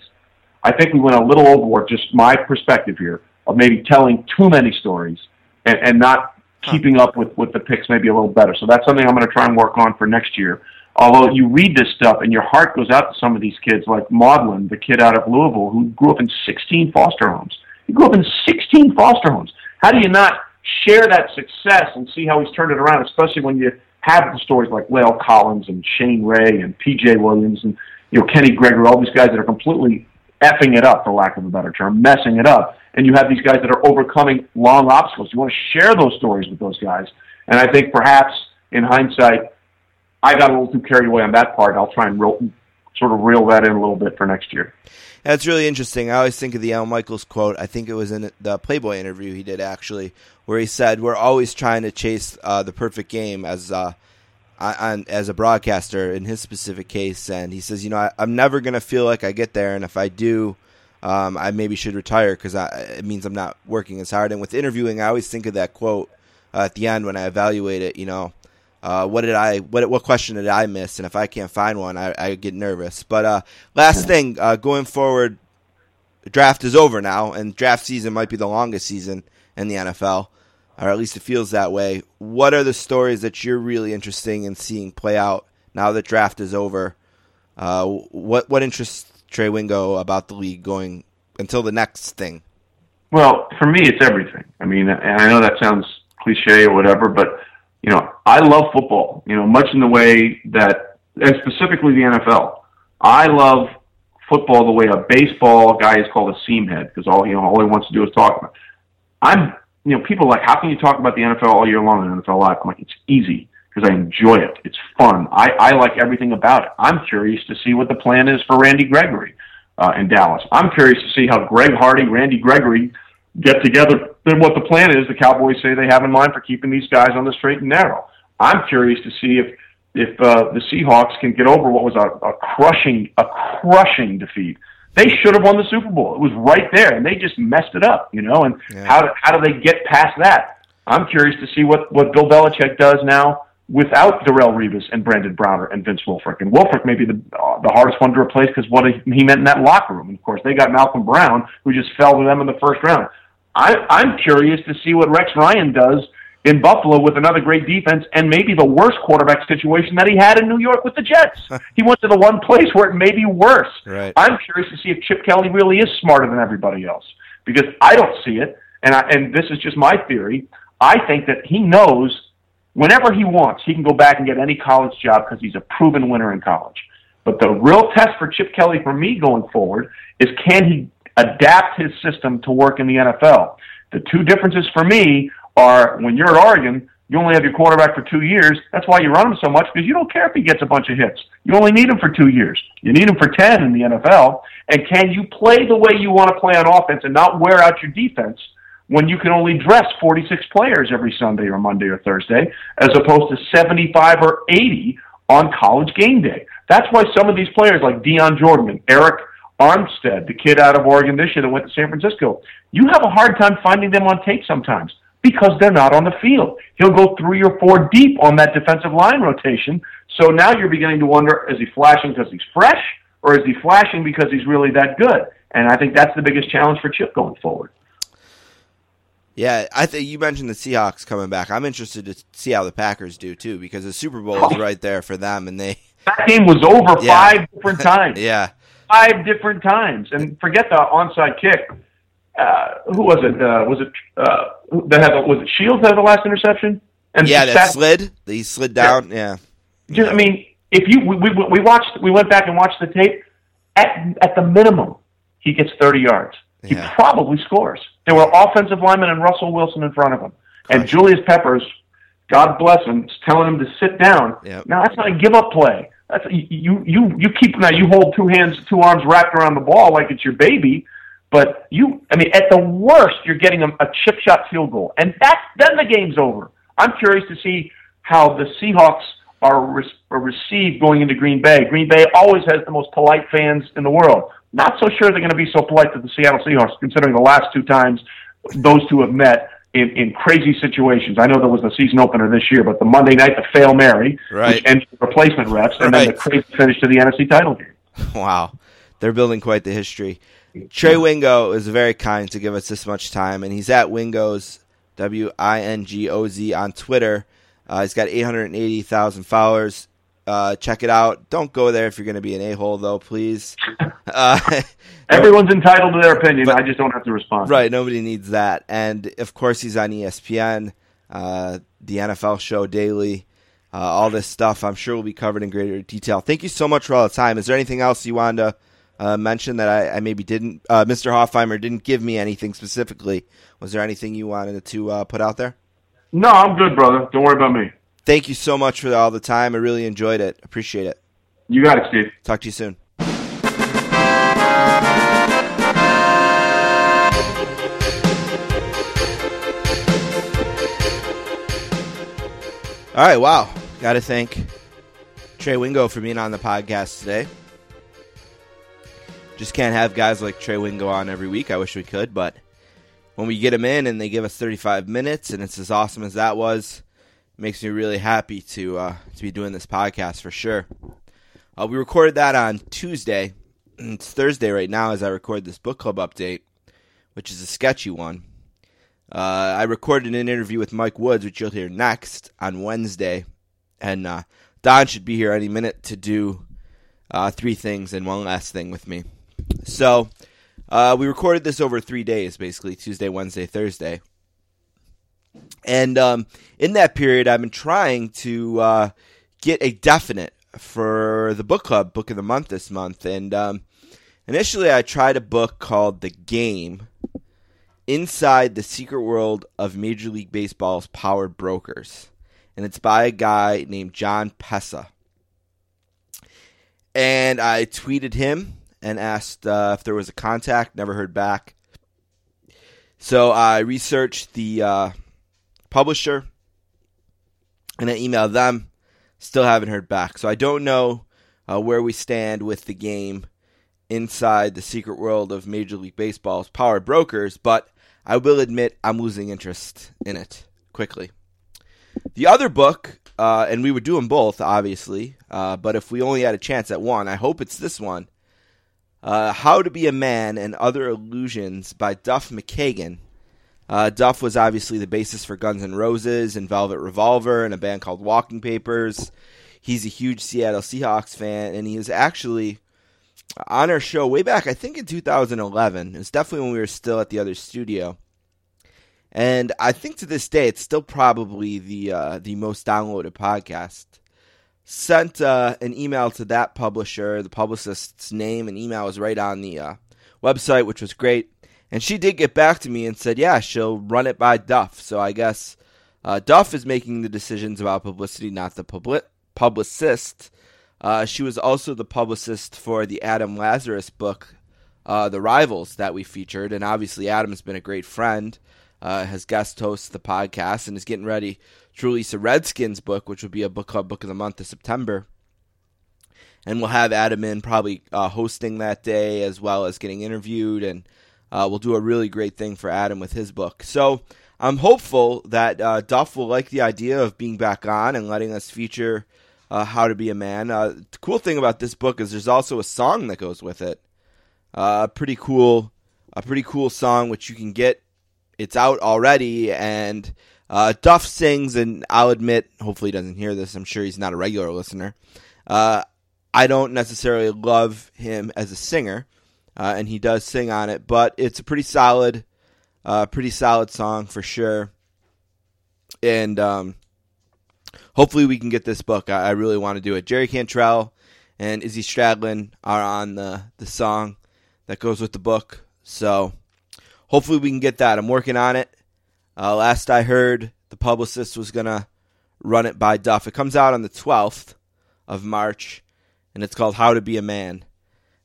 I think we went a little overboard, just my perspective here, of maybe telling too many stories and not keeping up with the picks maybe a little better. So that's something I'm going to try and work on for next year. Although you read this stuff and your heart goes out to some of these kids, like Maudlin, the kid out of Louisville, who grew up in 16 foster homes. He grew up in 16 foster homes. How do you not share that success and see how he's turned it around, especially when you have the stories like Lael Collins and Shane Ray and P.J. Williams and, you know, Kenny Gregory, all these guys that are completely effing it up, for lack of a better term, messing it up. And you have these guys that are overcoming long obstacles. You want to share those stories with those guys. And I think perhaps, in hindsight, I got a little too carried away on that part. I'll try and reel that in a little bit for next year. That's really interesting. I always think of the Al Michaels quote. I think it was in the Playboy interview he did, actually, where he said, we're always trying to chase the perfect game as a broadcaster in his specific case. And he says, you know, I'm never going to feel like I get there. And if I do, I maybe should retire because it means I'm not working as hard. And with interviewing, I always think of that quote at the end when I evaluate it, you know, what question did I miss? And if I can't find one, I get nervous. But last thing, going forward, the draft is over now, and draft season might be the longest season in the NFL, or at least it feels that way. What are the stories that you're really interested in seeing play out now that draft is over? What interests Trey Wingo about the league going until the next thing? Well, for me, it's everything. I mean, and I know that sounds cliche or whatever, but you know, I love football, you know, much in the way that, and specifically the NFL. I love football the way a baseball guy is called a seam head, because all he wants to do is talk about it. People are like, how can you talk about the NFL all year long in NFL Live? I'm like, it's easy, because I enjoy it. It's fun. I like everything about it. I'm curious to see what the plan is for Randy Gregory in Dallas. I'm curious to see how Greg Hardy, Randy Gregory get together, then what the plan is the Cowboys say they have in mind for keeping these guys on the straight and narrow. I'm curious to see if the Seahawks can get over what was a crushing defeat. They should have won the Super Bowl. It was right there, and they just messed it up, you know, and how do they get past that? I'm curious to see what Bill Belichick does now without Darrelle Revis and Brandon Browner and Vince Wilfork. And Wilfork may be the hardest one to replace because what he meant in that locker room. And, of course, they got Malcolm Brown, who just fell to them in the first round. I'm curious to see what Rex Ryan does in Buffalo with another great defense and maybe the worst quarterback situation that he had in New York with the Jets. He went to the one place where it may be worse. Right. I'm curious to see if Chip Kelly really is smarter than everybody else, because I don't see it, and this is just my theory. I think that he knows whenever he wants, he can go back and get any college job because he's a proven winner in college. But the real test for Chip Kelly for me going forward is, can he adapt his system to work in the NFL? The two differences for me are, when you're at Oregon, you only have your quarterback for 2 years. That's why you run him so much, because you don't care if he gets a bunch of hits. You only need him for 2 years. You need him for 10 in the NFL. And can you play the way you want to play on offense and not wear out your defense when you can only dress 46 players every Sunday or Monday or Thursday, as opposed to 75 or 80 on college game day? That's why some of these players like Deion Jordan and Eric Armstead, the kid out of Oregon this year that went to San Francisco. You have a hard time finding them on tape sometimes because they're not on the field. He'll go 3 or 4 deep on that defensive line rotation. So now you're beginning to wonder, is he flashing because he's fresh, or is he flashing because he's really that good? And I think that's the biggest challenge for Chip going forward. Yeah, I think you mentioned the Seahawks coming back. I'm interested to see how the Packers do, too, because the Super Bowl is right there for them. And that game was over 5 different times. Yeah. 5 different times. And forget the onside kick. Who was it? Was it Shields that had the last interception? And yeah, that slid. He slid down, yeah. Just, I mean, if you we went back and watched the tape. At the minimum, he gets 30 yards. He probably scores. There were offensive linemen and Russell Wilson in front of him. Gosh. And Julius Peppers, God bless him, is telling him to sit down. Yep. Now, that's not a give-up play. That's you keep now. You hold 2 hands, 2 arms wrapped around the ball like it's your baby. But at the worst, you're getting a chip shot field goal, and then the game's over. I'm curious to see how the Seahawks are received going into Green Bay. Green Bay always has the most polite fans in the world. Not so sure they're going to be so polite to the Seattle Seahawks, considering the last 2 times those 2 have met in crazy situations. I know there was the season opener this year, but the Monday night, the Fail Mary, right, which ends the replacement refs, and then the crazy finish to the NFC title game. Wow. They're building quite the history. Trey Wingo is very kind to give us this much time, and he's at Wingo's, W-I-N-G-O-Z, on Twitter. He's got 880,000 followers. Check it out. Don't go there if you're going to be an a-hole, though, please. Everyone's entitled to their opinion. But I just don't have to respond. Right, nobody needs that. And, of course, he's on ESPN, the NFL show daily, all this stuff. I'm sure will be covered in greater detail. Thank you so much for all the time. Is there anything else you wanted to mention that I maybe didn't? Mr. Hoffheimer didn't give me anything specifically. Was there anything you wanted to put out there? No, I'm good, brother. Don't worry about me. Thank you so much for all the time. I really enjoyed it. Appreciate it. You got it, Steve. Talk to you soon. All right, wow. Got to thank Trey Wingo for being on the podcast today. Just can't have guys like Trey Wingo on every week. I wish we could, but when we get them in and they give us 35 minutes and it's as awesome as that was, makes me really happy to be doing this podcast for sure. We recorded that on Tuesday. It's Thursday right now as I record this book club update, which is a sketchy one. I recorded an interview with Mike Woods, which you'll hear next on Wednesday. And Don should be here any minute to do 3 things and one last thing with me. So we recorded this over 3 days, basically, Tuesday, Wednesday, Thursday. And in that period, I've been trying to get a definite for the book club book of the month this month. And initially, I tried a book called The Game, Inside the Secret World of Major League Baseball's Power Brokers. And it's by a guy named John Pessa. And I tweeted him and asked if there was a contact. Never heard back. So I researched the publisher, and I emailed them. Still haven't heard back. So I don't know where we stand with The Game, Inside the Secret World of Major League Baseball's Power Brokers, but I will admit I'm losing interest in it quickly. The other book, and we would do them both, obviously, but if we only had a chance at one, I hope it's this one, How to Be a Man and Other Illusions by Duff McKagan. Duff was obviously the bassist for Guns N' Roses and Velvet Revolver and a band called Walking Papers. He's a huge Seattle Seahawks fan, and he is actually on our show way back, I think in 2011. It was definitely when we were still at the other studio. And I think to this day, it's still probably the most downloaded podcast. Sent an email to that publisher. The publicist's name and email was right on the website, which was great. And she did get back to me and said, yeah, she'll run it by Duff. So I guess Duff is making the decisions about publicity, not the publicist. She was also the publicist for the Adam Lazarus book, The Rivals, that we featured. And obviously Adam has been a great friend, has guest hosted the podcast, and is getting ready to release a Redskins book, which will be a book club book of the month of September. And we'll have Adam in probably hosting that day as well as getting interviewed. And we'll do a really great thing for Adam with his book. So I'm hopeful that Duff will like the idea of being back on and letting us feature How to Be a Man. The cool thing about this book is there's also a song that goes with it. A pretty cool song, which you can get. It's out already, and Duff sings, and I'll admit, hopefully he doesn't hear this. I'm sure he's not a regular listener. I don't necessarily love him as a singer, and he does sing on it, but it's a pretty solid song for sure. And hopefully we can get this book. I really want to do it. Jerry Cantrell and Izzy Stradlin are on the song that goes with the book, so hopefully we can get that. I'm working on it. Last I heard, the publicist was going to run it by Duff. It comes out on the 12th of March, and it's called How to Be a Man.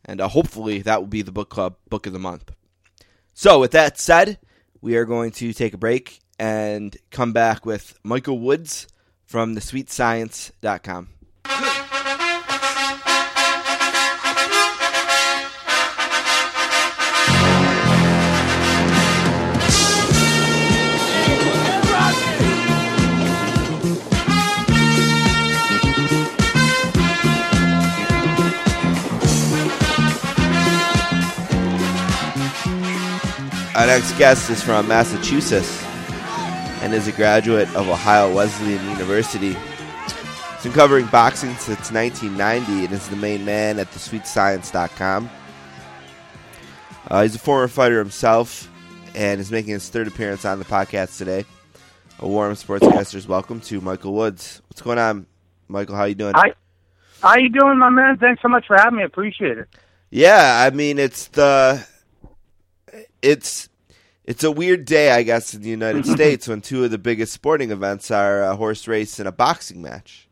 And hopefully that will be the book club book of the month. So with that said, we are going to take a break and come back with Michael Woods from thesweetscience.com. Our next guest is from Massachusetts and is a graduate of Ohio Wesleyan University. He's been covering boxing since 1990 and is the main man at thesweetscience.com. He's a former fighter himself and is making his third appearance on the podcast today. A warm sportscaster's welcome to Michael Woods. What's going on, Michael? How you doing? How you doing, my man? Thanks so much for having me. I appreciate it. Yeah, I mean, It's a weird day, I guess, in the United States when two of the biggest sporting events are a horse race and a boxing match.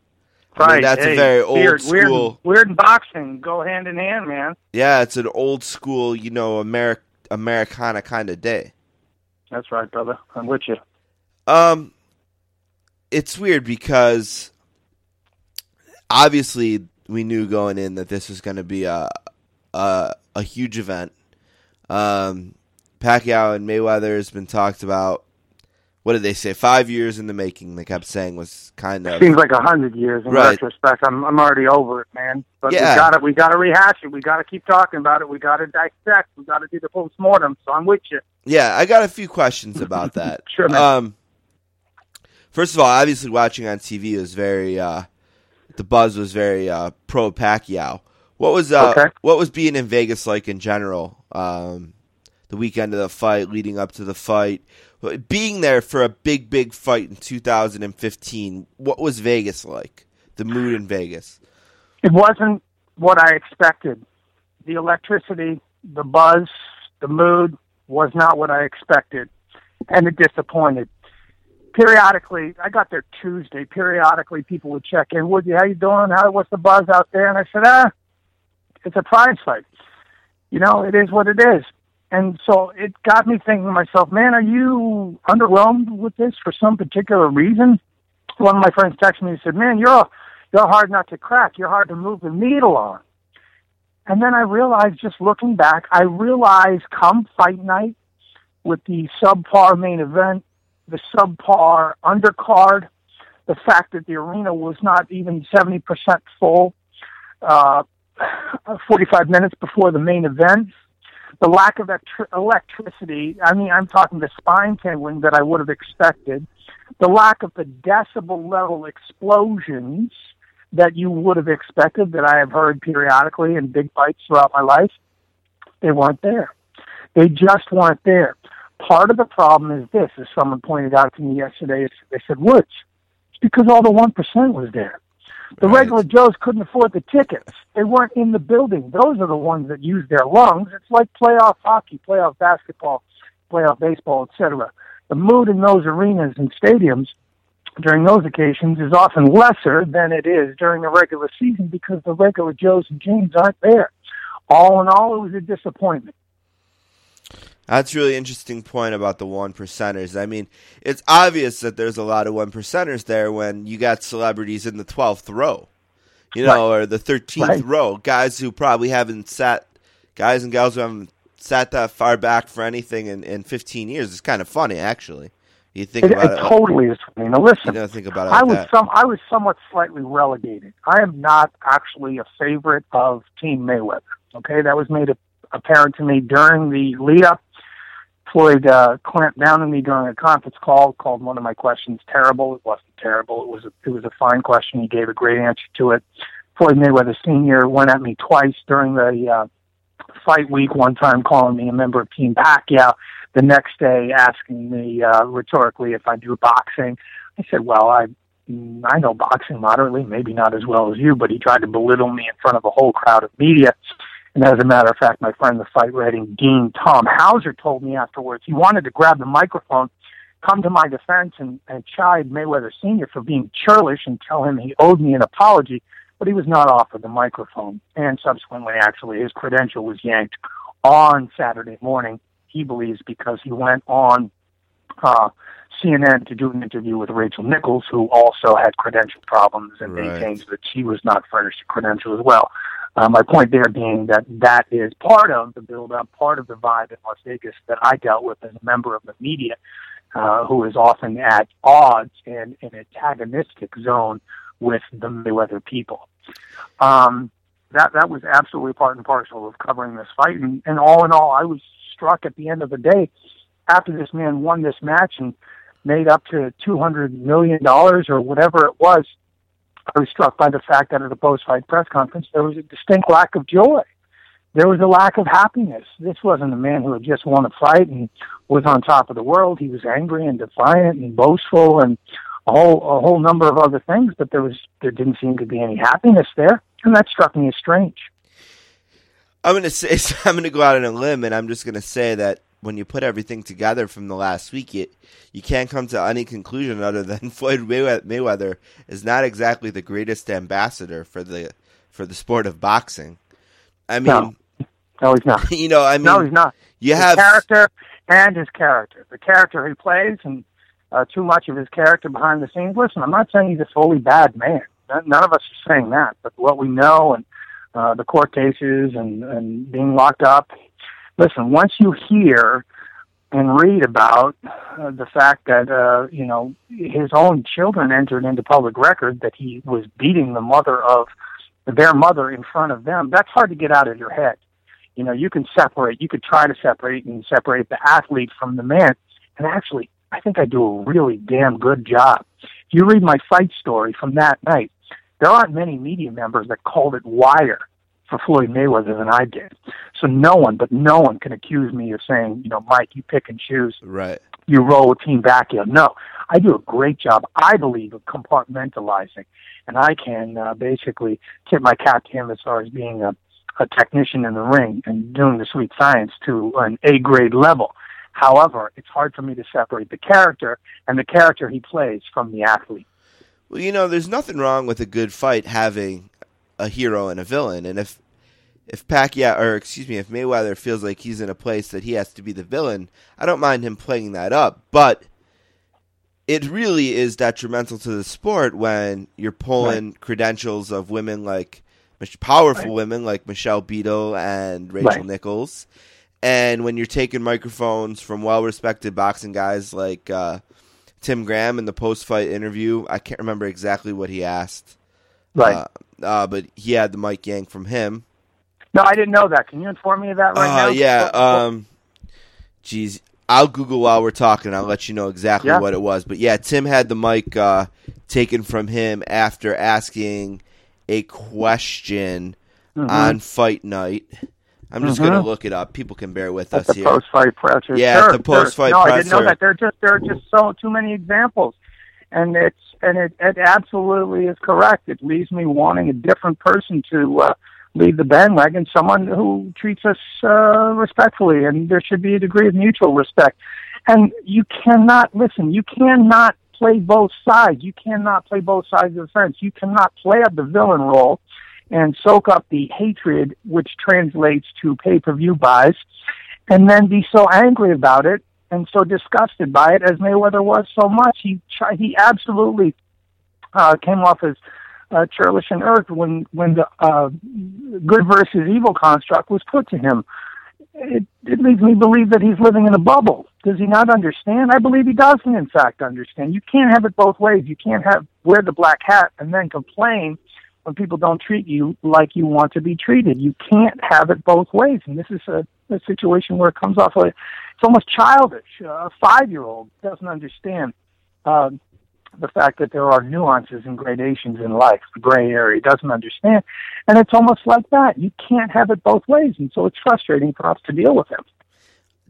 Right. I mean, that's a very old school. Weird and boxing go hand in hand, man. Yeah, it's an old school, you know, Americana kind of day. That's right, brother. I'm with you. It's weird because obviously we knew going in that this was going to be a huge event. Pacquiao and Mayweather has been talked about. What did they say? 5 years in the making, they kept saying, was kind of... Seems like 100 years in retrospect. I'm already over it, man. But yeah. We got to rehash it. We got to keep talking about it. We got to dissect. We got to do the postmortem. So I'm with you. Yeah, I got a few questions about that. Sure, man. First of all, obviously watching on TV was very... the buzz was very pro-Pacquiao. What was being in Vegas like in general? The weekend of the fight, leading up to the fight, being there for a big fight in 2015. What was Vegas like? The mood in Vegas? It wasn't what I expected. The electricity, the buzz, the mood was not what I expected, and it disappointed. Periodically, I got there Tuesday. Periodically, people would check in. Woody, how you doing? What's the buzz out there? And I said, it's a prize fight. You know, it is what it is. And so it got me thinking to myself, man, are you underwhelmed with this for some particular reason? One of my friends texted me and said, man, you're hard not to crack. You're hard to move the needle on. And then I realized, just looking back, come fight night with the subpar main event, the subpar undercard, the fact that the arena was not even 70% full, 45 minutes before the main event, the lack of electricity, I mean, I'm talking the spine tingling that I would have expected, the lack of the decibel level explosions that you would have expected that I have heard periodically in big fights throughout my life. They weren't there. They just weren't there. Part of the problem is this, as someone pointed out to me yesterday, they said, Woods, it's because all the 1% was there. The regular Joes couldn't afford the tickets. They weren't in the building. Those are the ones that use their lungs. It's like playoff hockey, playoff basketball, playoff baseball, etc. The mood in those arenas and stadiums during those occasions is often lesser than it is during the regular season because the regular Joes and James aren't there. All in all, it was a disappointment. That's a really interesting point about the 1%ers. I mean, it's obvious that there's a lot of 1%ers there when you got celebrities in the 12th row. you know, or the 13th row, guys who probably haven't sat, guys and gals who haven't sat that far back for anything in 15 years. It's kind of funny, actually. You think about it. It totally is funny. Now, listen, think about it I was somewhat slightly relegated. I am not actually a favorite of Team Mayweather. Okay, that was made apparent to me during the lead-up. Floyd clamped down on me during a conference call, called one of my questions terrible. It wasn't terrible. It was a fine question. He gave a great answer to it. Floyd Mayweather Sr. went at me twice during the fight week, one time calling me a member of Team Pacquiao, the next day asking me rhetorically if I knew boxing. I said, well, I know boxing moderately, maybe not as well as you, but he tried to belittle me in front of a whole crowd of media. And as a matter of fact, my friend, the fight writing Dean Tom Hauser, told me afterwards he wanted to grab the microphone, come to my defense, and chide Mayweather Sr. for being churlish and tell him he owed me an apology, but he was not offered the microphone. And subsequently, actually, his credential was yanked on Saturday morning, he believes, because he went on CNN to do an interview with Rachel Nichols, who also had credential problems and maintains that she was not furnished a credential as well. My point there being that is part of the build-up, part of the vibe in Las Vegas that I dealt with as a member of the media, who is often at odds and an antagonistic zone with the Mayweather people. That was absolutely part and parcel of covering this fight. And all in all, I was struck at the end of the day, after this man won this match and made up to $200 million or whatever it was, I was struck by the fact that at a post-fight press conference, there was a distinct lack of joy. There was a lack of happiness. This wasn't a man who had just won a fight and was on top of the world. He was angry and defiant and boastful and a whole number of other things, but there didn't seem to be any happiness there, and that struck me as strange. I'm going to go out on a limb, and I'm just going to say that when you put everything together from the last week, you can't come to any conclusion other than Floyd Mayweather is not exactly the greatest ambassador for the sport of boxing. I mean, no, he's not. You know, I mean, no, he's not. You have character and his character, the character he plays, and too much of his character behind the scenes. Listen, I'm not saying he's a fully bad man. None of us are saying that, but what we know and the court cases and being locked up. Listen, once you hear and read about the fact that, you know, his own children entered into public record that he was beating the mother of their mother in front of them, that's hard to get out of your head. You know, you could try to separate the athlete from the man. And actually, I think I do a really damn good job. If you read my fight story from that night, there aren't many media members that called it wire for Floyd Mayweather than I did. So no one can accuse me of saying, you know, Mike, you pick and choose. Right. You roll with Team Pacquiao. No, I do a great job, I believe, of compartmentalizing. And I can basically tip my cap to him as far as being a technician in the ring and doing the sweet science to an A-grade level. However, it's hard for me to separate the character and the character he plays from the athlete. Well, you know, there's nothing wrong with a good fight having a hero and a villain, and if Mayweather feels like he's in a place that he has to be the villain, I don't mind him playing that up, but it really is detrimental to the sport when you're pulling credentials of women like powerful women like Michelle Beadle and Rachel Nichols, and when you're taking microphones from well-respected boxing guys like Tim Graham in the post-fight interview. I can't remember exactly what he asked. Right. But he had the mic yanked from him. No, I didn't know that. Can you inform me of that right now? Yeah. Geez, I'll Google while we're talking. I'll let you know exactly what it was. But yeah, Tim had the mic taken from him after asking a question on fight night. I'm just going to look it up. People can bear with us here. The post-fight presser. Yeah, the post-fight presser. No, I didn't know that. There are just so too many examples. And it absolutely is correct. It leaves me wanting a different person to lead the bandwagon, someone who treats us respectfully, and there should be a degree of mutual respect. And you cannot play both sides. You cannot play both sides of the fence. You cannot play up the villain role and soak up the hatred, which translates to pay-per-view buys, and then be so angry about it and so disgusted by it as Mayweather was so much. He absolutely came off as churlish and irked when the good versus evil construct was put to him. It leads me to believe that he's living in a bubble. Does he not understand? I believe he doesn't, in fact, understand. You can't have it both ways. You can't have wear the black hat and then complain when people don't treat you like you want to be treated. You can't have it both ways. And this is a situation where it comes off like it's almost childish. A 5-year-old doesn't understand the fact that there are nuances and gradations in life, the gray area, doesn't understand. And it's almost like that. You can't have it both ways, and so it's frustrating for us to deal with him.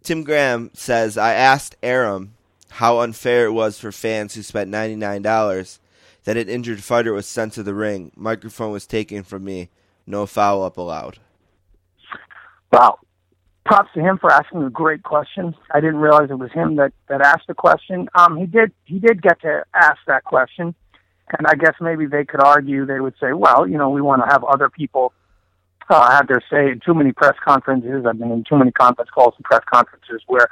Tim Graham says, I asked Arum how unfair it was for fans who spent $99 that an injured fighter was sent to the ring. Microphone was taken from me. No foul-up allowed. Wow. Props to him for asking a great question. I didn't realize it was him that asked the question. He did get to ask that question, and I guess maybe they could argue, they would say, well, you know, we want to have other people have their say in too many press conferences. I've been in too many conference calls and press conferences where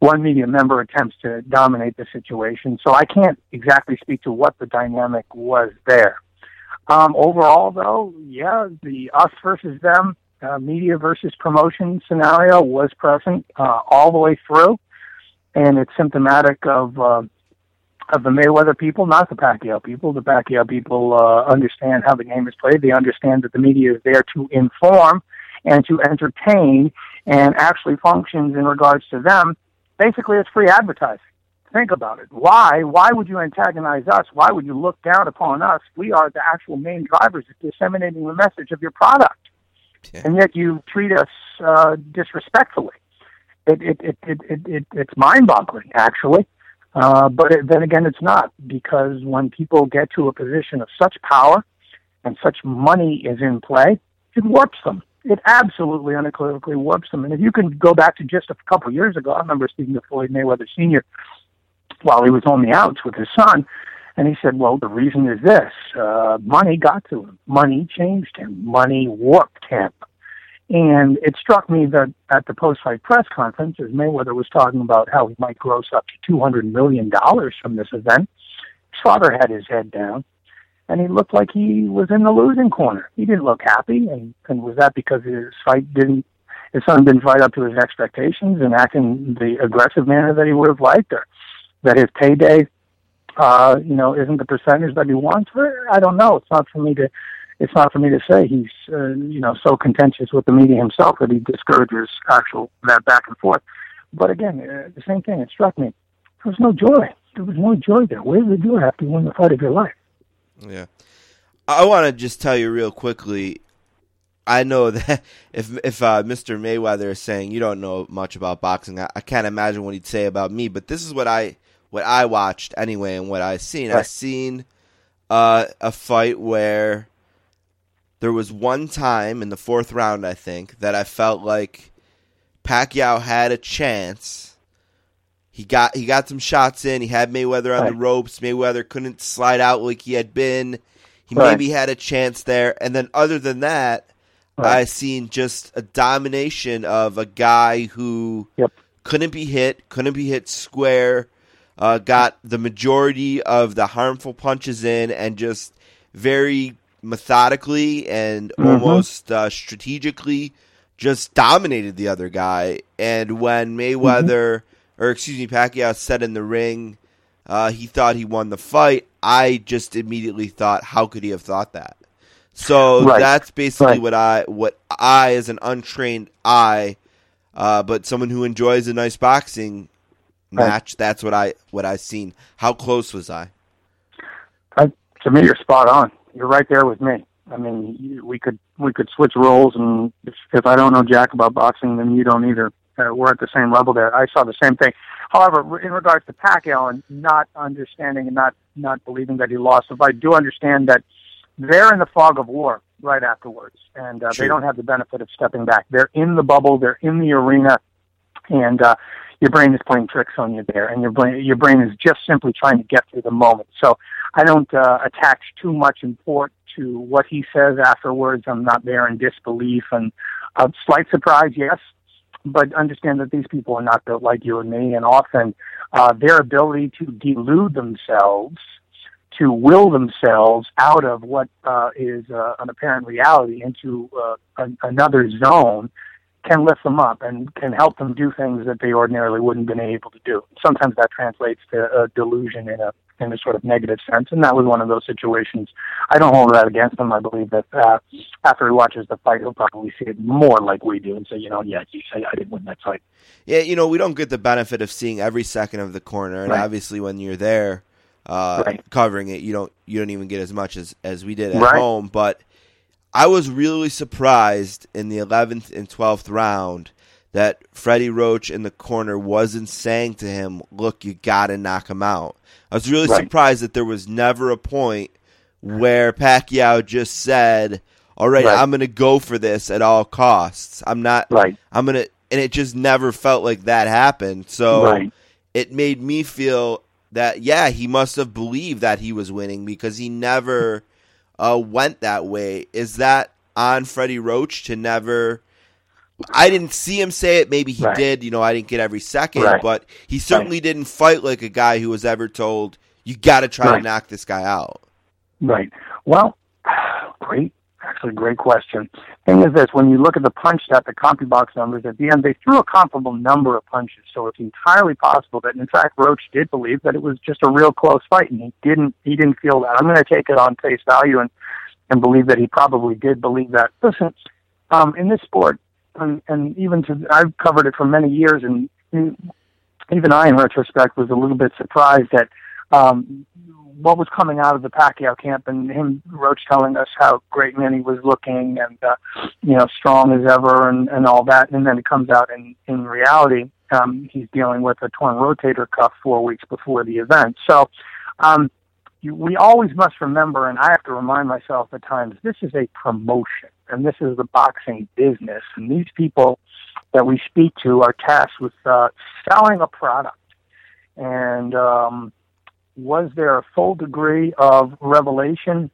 one media member attempts to dominate the situation. So I can't exactly speak to what the dynamic was there. Overall, though, yeah, the us versus them, media versus promotion scenario was present all the way through, and it's symptomatic of the Mayweather people, not the Pacquiao people. The Pacquiao people understand how the game is played. They understand that the media is there to inform and to entertain, and actually functions in regards to them. Basically, it's free advertising. Think about it. Why would you antagonize us? Why would you look down upon us? We are the actual main drivers of disseminating the message of your product. Yeah. And yet you treat us disrespectfully. It's mind-boggling, actually. But then again, it's not, because when people get to a position of such power and such money is in play, it warps them. It absolutely, unequivocally warps them. And if you can go back to just a couple of years ago, I remember speaking to Floyd Mayweather Sr. while he was on the outs with his son. And he said, well, the reason is this. Money got to him. Money changed him. Money warped him. And it struck me that at the post-fight press conference, as Mayweather was talking about how he might gross up to $200 million from this event, his father had his head down, and he looked like he was in the losing corner. He didn't look happy, and was that because his son didn't fight up to his expectations and act in the aggressive manner that he would have liked, or that his payday isn't the percentage that he wants for it? I don't know. It's not for me to say. He's, so contentious with the media himself that he discourages that back and forth. But again, the same thing. It struck me. There was no joy. There. Where did the joy have to win the fight of your life? Yeah. I want to just tell you real quickly. I know that if Mr. Mayweather is saying you don't know much about boxing, I can't imagine what he'd say about me. But this is what I watched anyway and what I've seen. Right. I've seen a fight where there was one time in the fourth round, I think, that I felt like Pacquiao had a chance. He got some shots in. He had Mayweather on the ropes. Mayweather couldn't slide out like he had been. He maybe had a chance there. And then other than that, I've seen just a domination of a guy who couldn't be hit square, got the majority of the harmful punches in, and just very methodically and almost strategically just dominated the other guy. And when Pacquiao said in the ring he thought he won the fight, I just immediately thought, how could he have thought that? So that's basically what I as an untrained eye, but someone who enjoys a nice boxing match, that's what I seen. How close was I? To me, you're spot on. You're right there with me. I mean, we could switch roles, and if I don't know jack about boxing, then you don't either. We're at the same level there. I saw the same thing. However, in regards to Pacquiao and not understanding and not believing that he lost, if I do understand that they're in the fog of war right afterwards, and they don't have the benefit of stepping back. They're in the bubble. They're in the arena, and your brain is playing tricks on you there, and your brain is just simply trying to get through the moment. So I don't attach too much import to what he says afterwards. I'm not there in disbelief and a slight surprise, yes, but understand that these people are not built like you and me, and often their ability to delude themselves to will themselves out of what is an apparent reality into another zone can lift them up and can help them do things that they ordinarily wouldn't have been able to do. Sometimes that translates to delusion in a sort of negative sense, and that was one of those situations. I don't hold that against him. I believe that after he watches the fight, he'll probably see it more like we do and say, I didn't win that fight. Yeah, we don't get the benefit of seeing every second of the corner, and Obviously when you're there covering it, you don't even get as much as we did at home, but I was really surprised in the 11th and 12th round that Freddie Roach in the corner wasn't saying to him, look, you got to knock him out. I was really surprised that there was never a point where Pacquiao just said, all right, I'm going to go for this at all costs. I'm not I'm going to – and it just never felt like that happened. So it made me feel that, he must have believed that he was winning because he never – went that way. Is that on Freddie Roach to never? I didn't see him say it. Maybe he did. I didn't get every second, but he certainly didn't fight like a guy who was ever told, you got to try to knock this guy out. Right. Well, great question. Thing is this, when you look at the punch stat, the CompuBox numbers at the end, they threw a comparable number of punches, so it's entirely possible that, in fact, Roach did believe that it was just a real close fight, and he didn't feel that. I'm going to take it on face value and believe that he probably did believe that. Listen, in this sport, and even I've covered it for many years, and even I, in retrospect, was a little bit surprised at what was coming out of the Pacquiao camp and him, Roach, telling us how great Manny was looking and, strong as ever and all that. And then it comes out in reality, he's dealing with a torn rotator cuff 4 weeks before the event. So we always must remember, and I have to remind myself at times, this is a promotion and this is the boxing business. And these people that we speak to are tasked with selling a product. And, was there a full degree of revelation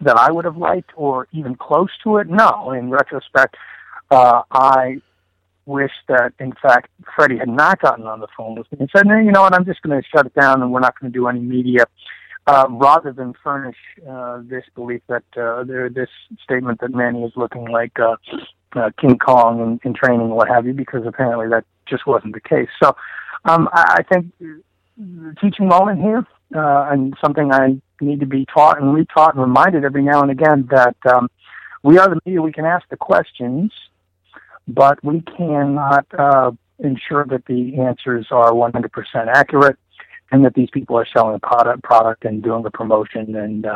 that I would have liked or even close to it? No. In retrospect, I wish that, in fact, Freddie had not gotten on the phone with me and said, no, you know what, I'm just going to shut it down and we're not going to do any media, rather than furnish this belief that this statement that Manny is looking like King Kong in training, what have you, because apparently that just wasn't the case. So I think the teaching moment here, and something I need to be taught and retaught and reminded every now and again that we are the media. We can ask the questions, but we cannot ensure that the answers are 100% accurate and that these people are selling a product and doing the promotion. And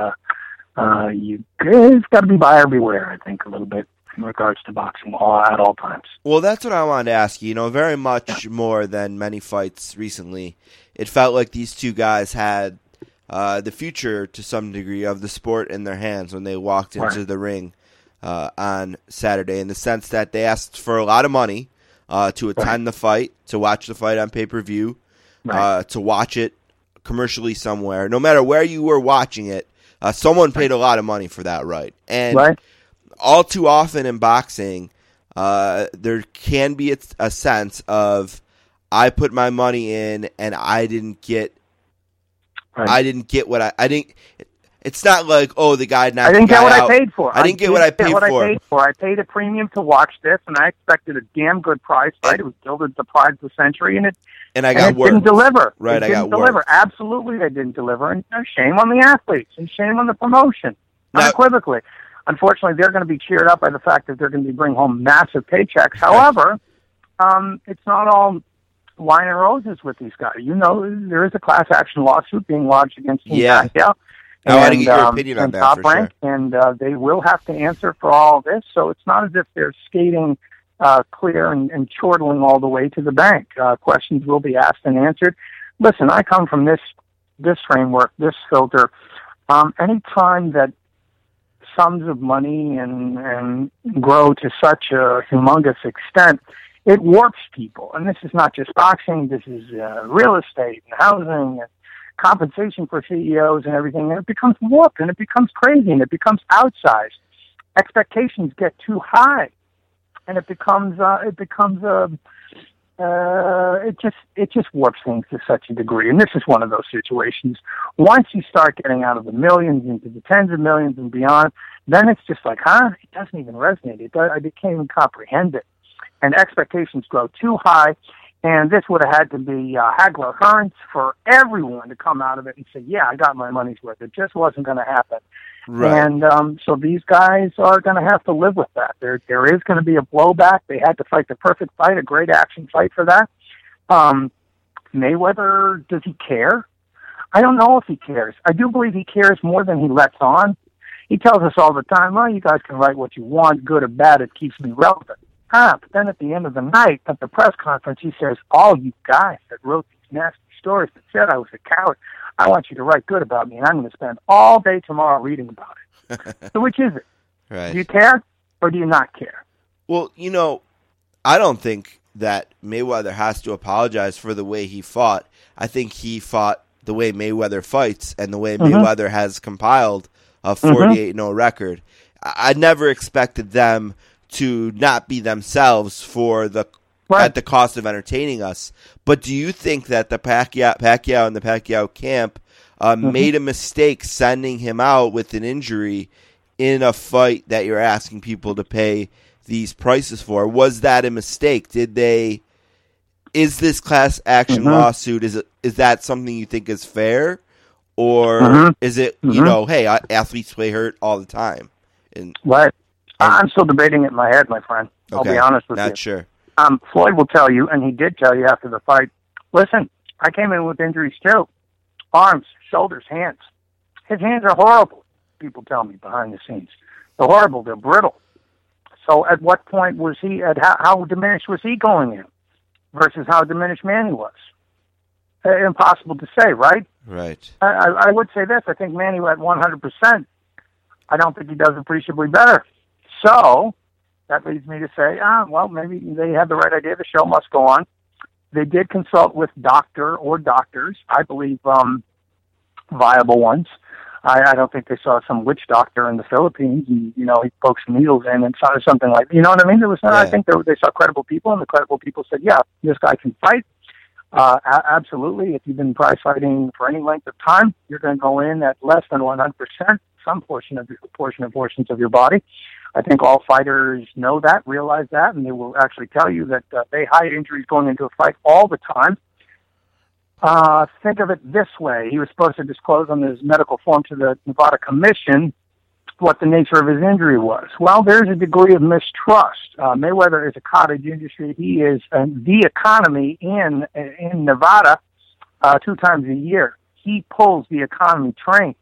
it's got to be buyer beware, I think, a little bit in regards to boxing at all times. Well, that's what I wanted to ask you. Very much more than many fights recently, it felt like these two guys had the future to some degree of the sport in their hands when they walked into the ring on Saturday, in the sense that they asked for a lot of money to attend the fight, to watch the fight on pay-per-view, to watch it commercially somewhere. No matter where you were watching it, someone paid a lot of money for that right. And all too often in boxing, there can be a sense of, I put my money in and I didn't get I didn't get what I didn't it's not like, oh, the guy knocked the guy out. I didn't get what I paid for. I paid a premium to watch this and I expected a damn good price, It was billed as the prize of the century and it didn't deliver. Absolutely they didn't deliver, and shame on the athletes and shame on the promotion. Unequivocally. Unfortunately, they're going to be cheered up by the fact that they're going to be bringing home massive paychecks. However, it's not all wine and roses with these guys. There is a class action lawsuit being lodged against Team Pacquiao. I want to get your opinion on that, for sure. And they will have to answer for all this, so it's not as if they're skating clear and chortling all the way to the bank. Questions will be asked and answered. Listen, I come from this framework, this filter. Any time that sums of money and grow to such a humongous extent, it warps people. And this is not just boxing. This is real estate and housing and compensation for CEOs and everything. And it becomes warped and it becomes crazy and it becomes outsized. Expectations get too high and it becomes it just warps things to such a degree. And this is one of those situations. Once you start getting out of the millions into the tens of millions and beyond, then it's just like, it doesn't even resonate. I can't even comprehend it. And expectations grow too high. And this would have had to be Hagler Hearns for everyone to come out of it and say, yeah, I got my money's worth. It just wasn't going to happen. Right. And so these guys are going to have to live with that. There is going to be a blowback. They had to fight the perfect fight, a great action fight for that. Mayweather, does he care? I don't know if he cares. I do believe he cares more than he lets on. He tells us all the time, well, you guys can write what you want, good or bad, it keeps me relevant. But then at the end of the night, at the press conference, he says, all you guys that wrote these nasty stories that said I was a coward, I want you to write good about me, and I'm going to spend all day tomorrow reading about it. So which is it? Right. Do you care or do you not care? Well, you know, I don't think that Mayweather has to apologize for the way he fought. I think he fought the way Mayweather fights and the way Mayweather has compiled a 48-0 record. I never expected them to not be themselves at the cost of entertaining us. But do you think that the Pacquiao and the Pacquiao camp made a mistake sending him out with an injury in a fight that you're asking people to pay these prices for? Was that a mistake? Is this class action lawsuit, is that something you think is fair? Or is it, you know, hey, athletes play hurt all the time? Right. I'm still debating it in my head, my friend. Okay. I'll be honest with you. Not sure. Floyd will tell you, and he did tell you after the fight, listen, I came in with injuries too. Arms, shoulders, hands. His hands are horrible, people tell me behind the scenes. They're horrible. They're brittle. So at what point was he, how diminished was he going in versus how diminished Manning was? Impossible to say, right? Right. I would say this. I think Manning went 100%. I don't think he does appreciably better. So that leads me to say, well, maybe they had the right idea. The show must go on. They did consult with doctor or doctors, I believe viable ones. I don't think they saw some witch doctor in the Philippines and, you know, he pokes needles in and something like, you know what I mean? There was, I think they saw credible people, and the credible people said, yeah, this guy can fight. Absolutely. If you've been prize fighting for any length of time, you're going to go in at less than 100%, some portions of your body. I think all fighters know that, realize that, and they will actually tell you that they hide injuries going into a fight all the time. Think of it this way. He was supposed to disclose on his medical form to the Nevada Commission what the nature of his injury was. Well, there's a degree of mistrust. Mayweather is a cottage industry. He is the economy in Nevada 2 times a year. He pulls the economy train.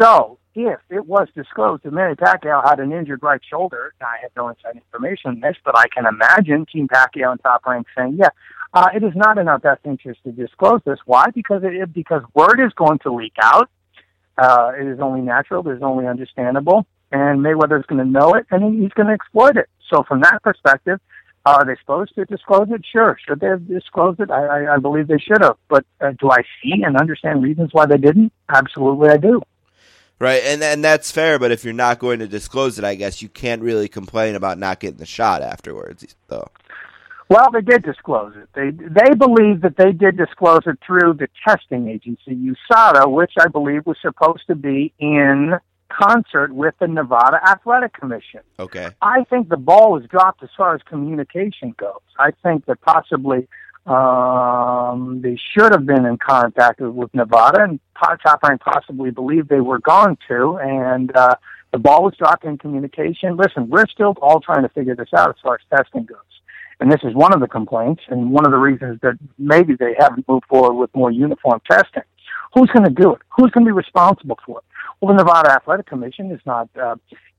So if it was disclosed that Manny Pacquiao had an injured right shoulder, I have no inside information on this, but I can imagine Team Pacquiao and Top Rank saying, yeah, it is not in our best interest to disclose this. Why? Because word is going to leak out. It is only natural. It is only understandable. And Mayweather's going to know it, and he's going to exploit it. So from that perspective, are they supposed to disclose it? Sure. Should they have disclosed it? I believe they should have. But do I see and understand reasons why they didn't? Absolutely, I do. Right, and that's fair, but if you're not going to disclose it, I guess you can't really complain about not getting the shot afterwards, though. Well, they did disclose it. They believe that they did disclose it through the testing agency, USADA, which I believe was supposed to be in concert with the Nevada Athletic Commission. Okay. I think the ball was dropped as far as communication goes. I think that possibly they should have been in contact with Nevada, and Top Rank possibly believed they were going to, and the ball was dropped in communication. Listen, we're still all trying to figure this out as far as testing goes, and this is one of the complaints and one of the reasons that maybe they haven't moved forward with more uniform testing. Who's going to do it? Who's going to be responsible for it? Well, the Nevada Athletic Commission is not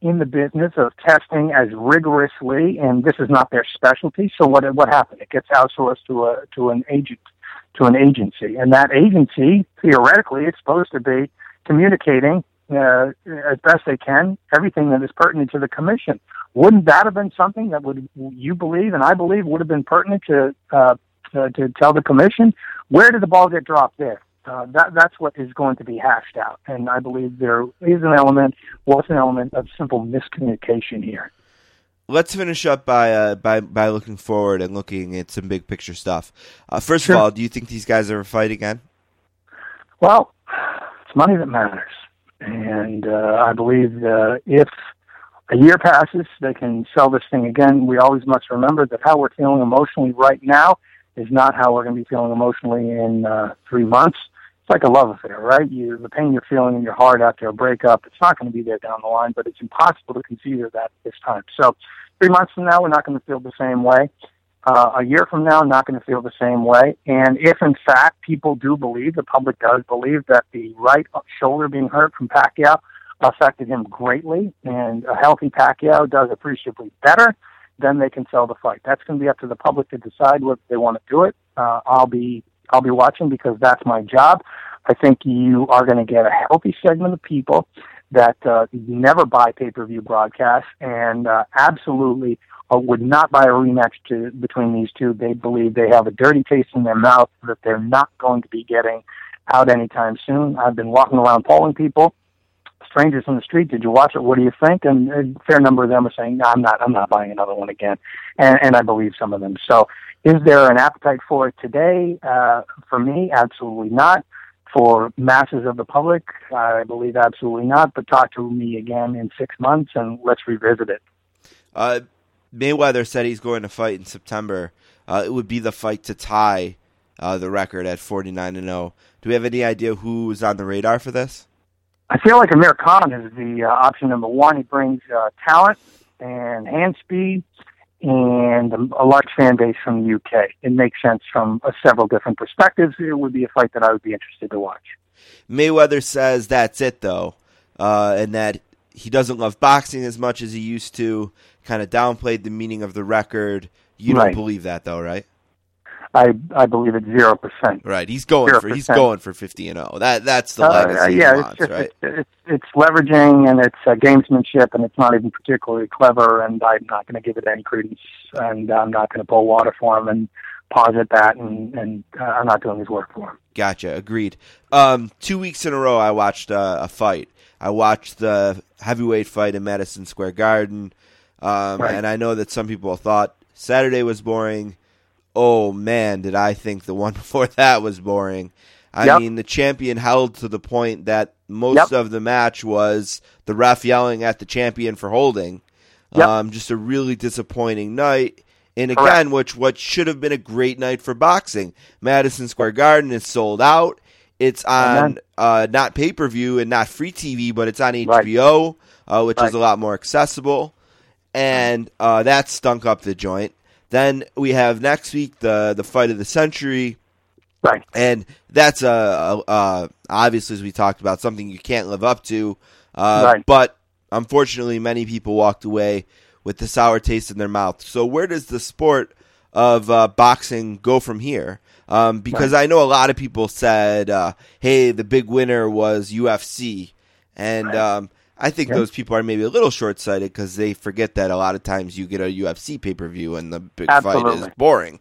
in the business of testing as rigorously, and this is not their specialty. So what happened? It gets outsourced to an agency, and that agency theoretically is supposed to be communicating as best they can everything that is pertinent to the commission. Wouldn't that have been something that you believe and I believe would have been pertinent to tell the commission? Where did the ball get dropped there? That's what is going to be hashed out, and I believe there was an element of simple miscommunication here. Let's finish up by looking forward and looking at some big picture stuff. First of all, do you think these guys ever fight again? Well, it's money that matters, and I believe if a year passes, they can sell this thing again. We always must remember that how we're feeling emotionally right now is not how we're going to be feeling emotionally in 3 months. It's like a love affair, right? The pain you're feeling in your heart after a breakup, it's not going to be there down the line, but it's impossible to consider that this time. So 3 months from now, we're not going to feel the same way. A year from now, not going to feel the same way. And if, in fact, people do believe, the public does believe, that the right shoulder being hurt from Pacquiao affected him greatly, and a healthy Pacquiao does appreciably better, then they can sell the fight. That's going to be up to the public to decide whether they want to do it. I'll be watching because that's my job. I think you are going to get a healthy segment of people that never buy pay-per-view broadcasts and absolutely would not buy a rematch between these two. They believe they have a dirty taste in their mouth that they're not going to be getting out anytime soon. I've been walking around polling people, strangers in the street, did you watch it? What do you think? And a fair number of them are saying, no, I'm not buying another one again. And I believe some of them. So is there an appetite for it today? For me, absolutely not. For masses of the public, I believe absolutely not. But talk to me again in 6 months and let's revisit it. Mayweather said he's going to fight in September. It would be the fight to tie the record at 49-0. Do we have any idea who's on the radar for this? I feel like Amir Khan is the option number one. He brings talent and hand speed and a large fan base from the UK. It makes sense from several different perspectives. It would be a fight that I would be interested to watch. Mayweather says that's it, though, and that he doesn't love boxing as much as he used to, kind of downplayed the meaning of the record. You don't believe that, though, right? I believe it's 0%. Right, he's going for 50-0. That's the legacy. Yeah, it's leveraging and it's gamesmanship and it's not even particularly clever. And I'm not going to give it any credence, and I'm not going to pull water for him and posit that. And I'm not doing his work for him. Gotcha. Agreed. 2 weeks in a row, I watched a fight. I watched the heavyweight fight in Madison Square Garden, and I know that some people thought Saturday was boring. Oh, man, did I think the one before that was boring. I mean, the champion held to the point that most of the match was the ref yelling at the champion for holding. Just a really disappointing night. And again, what should have been a great night for boxing. Madison Square Garden is sold out. It's on not pay-per-view and not free TV, but it's on HBO, which is a lot more accessible. And that stunk up the joint. Then we have next week the fight of the century, and that's obviously, as we talked about, something you can't live up to. But unfortunately, many people walked away with the sour taste in their mouth. So where does the sport of boxing go from here? Because I know a lot of people said, "Hey, the big winner was UFC," and I think those people are maybe a little short-sighted because they forget that a lot of times you get a UFC pay-per-view and the big fight is boring.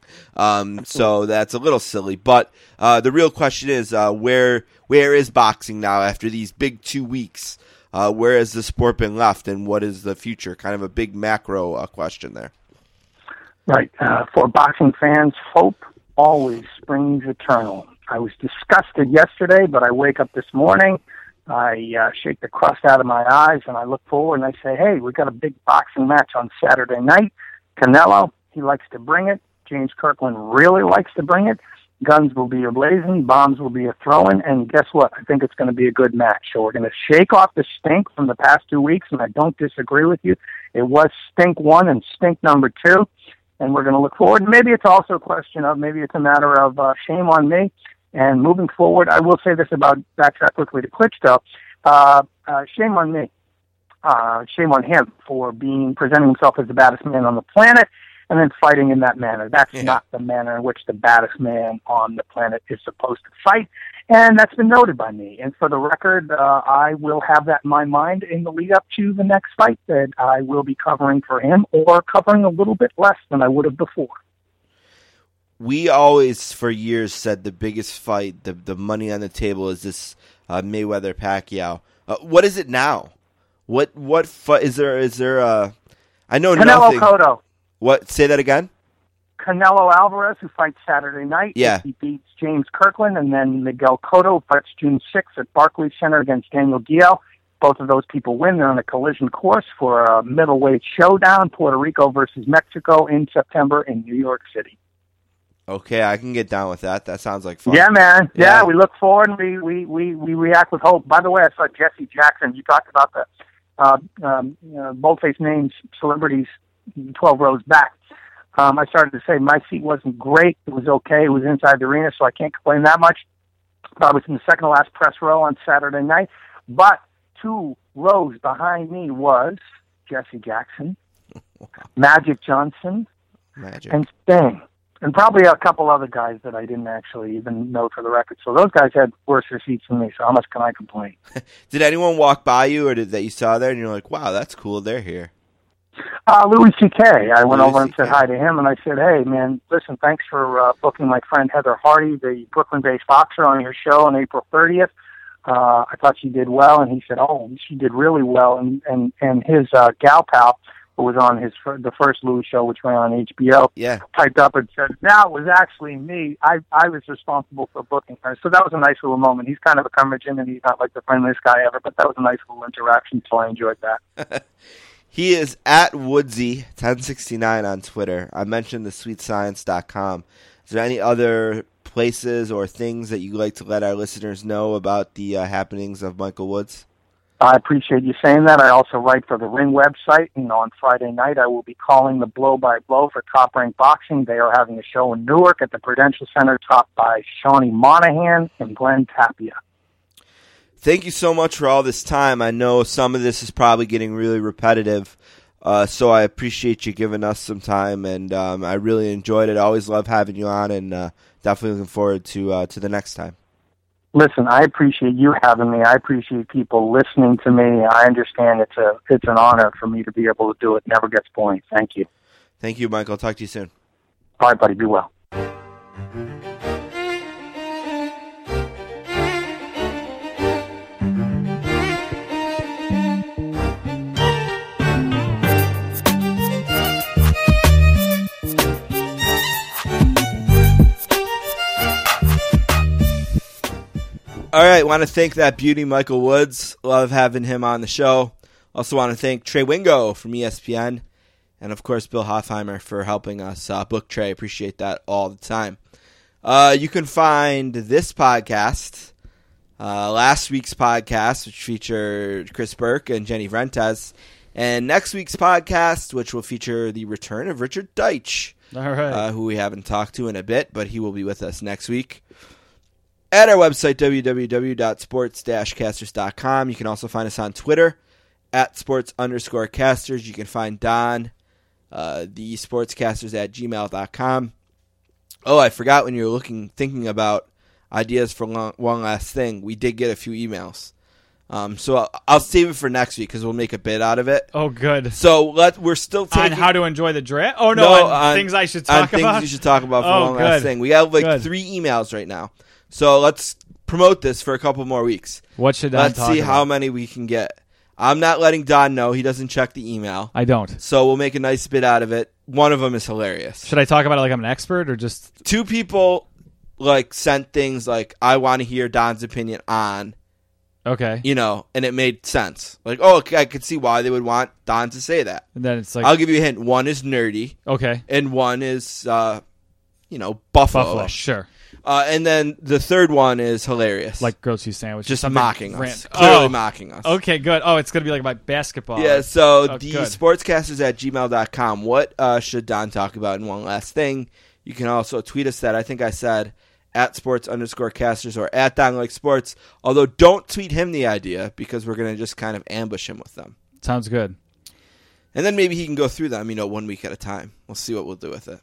So that's a little silly. But the real question is, where is boxing now after these big 2 weeks? Where has the sport been left, and what is the future? Kind of a big macro question there. Right. For boxing fans, hope always springs eternal. I was disgusted yesterday, but I wake up this morning, I shake the crust out of my eyes, and I look forward, and I say, hey, we've got a big boxing match on Saturday night. Canelo, he likes to bring it. James Kirkland really likes to bring it. Guns will be a-blazing. Bombs will be a-throwing. And guess what? I think it's going to be a good match. So we're going to shake off the stink from the past 2 weeks, and I don't disagree with you. It was stink one and stink number two, and we're going to look forward. Maybe it's also a question of, maybe it's a matter of shame on me. And moving forward, I will say this about backtrack quickly to Klitschko. Shame on me. Shame on him for presenting himself as the baddest man on the planet and then fighting in that manner. That's not the manner in which the baddest man on the planet is supposed to fight. And that's been noted by me. And for the record, I will have that in my mind in the lead up to the next fight that I will be covering for him, or covering a little bit less than I would have before. We always, for years, said the biggest fight, the money on the table, is this Mayweather-Pacquiao. What is it now? What fight is there? Is there? I know Canelo nothing. Cotto. What? Say that again? Canelo Alvarez, who fights Saturday night. Yeah. He beats James Kirkland, and then Miguel Cotto fights June 6th at Barclays Center against Daniel Diel. Both of those people win. They're on a collision course for a middleweight showdown, Puerto Rico versus Mexico in September in New York City. Okay, I can get down with that. That sounds like fun. Yeah, man. Yeah, we look forward and we react with hope. By the way, I saw Jesse Jackson. You talked about the boldface names, celebrities 12 rows back. I started to say my seat wasn't great. It was okay. It was inside the arena, so I can't complain that much. I was in the second to last press row on Saturday night. But 2 rows behind me was Jesse Jackson, Magic Johnson, and Sting. And probably a couple other guys that I didn't actually even know for the record. So those guys had worse receipts than me, so how much can I complain? Did anyone walk by you or that you saw there and you're like, wow, that's cool, they're here? Louis C.K. I went over and said hi to him, and I said, hey, man, listen, thanks for booking my friend Heather Hardy, the Brooklyn-based boxer, on your show on April 30th. I thought she did well, and he said, oh, she did really well. And his gal pal, who was on the first Louis show, which ran on HBO, typed up and said, now it was actually me. I was responsible for booking her. So that was a nice little moment. He's kind of a curmudgeon, and he's not like the friendliest guy ever, but that was a nice little interaction, so I enjoyed that. He is at Woodsy1069 on Twitter. I mentioned the sweetscience.com. Is there any other places or things that you'd like to let our listeners know about the happenings of Michael Woods? I appreciate you saying that. I also write for the Ring website, and on Friday night I will be calling the blow-by-blow for Top Rank Boxing. They are having a show in Newark at the Prudential Center, topped by Shawnee Monahan and Glenn Tapia. Thank you so much for all this time. I know some of this is probably getting really repetitive, so I appreciate you giving us some time, and I really enjoyed it. I always love having you on, and definitely looking forward to the next time. Listen, I appreciate you having me. I appreciate people listening to me. I understand it's an honor for me to be able to do it. Never gets boring. Thank you. Thank you, Michael. Talk to you soon. All right, buddy. Be well. All right, want to thank that beauty, Michael Woods. Love having him on the show. Also want to thank Trey Wingo from ESPN and, of course, Bill Hoffheimer for helping us book Trey. Appreciate that all the time. You can find this podcast, last week's podcast, which featured Chris Burke and Jenny Vrentas, and next week's podcast, which will feature the return of Richard Deitch, all right, who we haven't talked to in a bit, but he will be with us next week. At our website, www.sports-casters.com. You can also find us on Twitter, at sports_casters. You can find Don, the sportscasters at gmail.com. Oh, I forgot when you were thinking about ideas for one last thing. We did get a few emails. So I'll save it for next week because we'll make a bit out of it. Oh, good. So we're still taking... On how to enjoy the draft? Oh, no, on things I should talk about? On things you should talk about for one last thing. We have like 3 emails right now. So let's promote this for a couple more weeks. What should Don talk about? Let's see how many we can get. I'm not letting Don know. He doesn't check the email. I don't. So we'll make a nice bit out of it. One of them is hilarious. Should I talk about it like I'm an expert or just... 2 people like sent things like, I want to hear Don's opinion on... Okay. You know, and it made sense. Like, oh, I could see why they would want Don to say that. And then it's like... I'll give you a hint. One is nerdy. Okay. And one is, Buffalo. Sure. And then the third one is hilarious. Like grocery sandwich. Just mocking us. Clearly mocking us. Okay, good. Oh, it's going to be like about basketball. Yeah, so the sportscasters at gmail.com. What should Don talk about in one last thing? You can also tweet us that. I think I said at sports_casters or at Don Like Sports. Although don't tweet him the idea because we're going to just kind of ambush him with them. Sounds good. And then maybe he can go through them, one week at a time. We'll see what we'll do with it.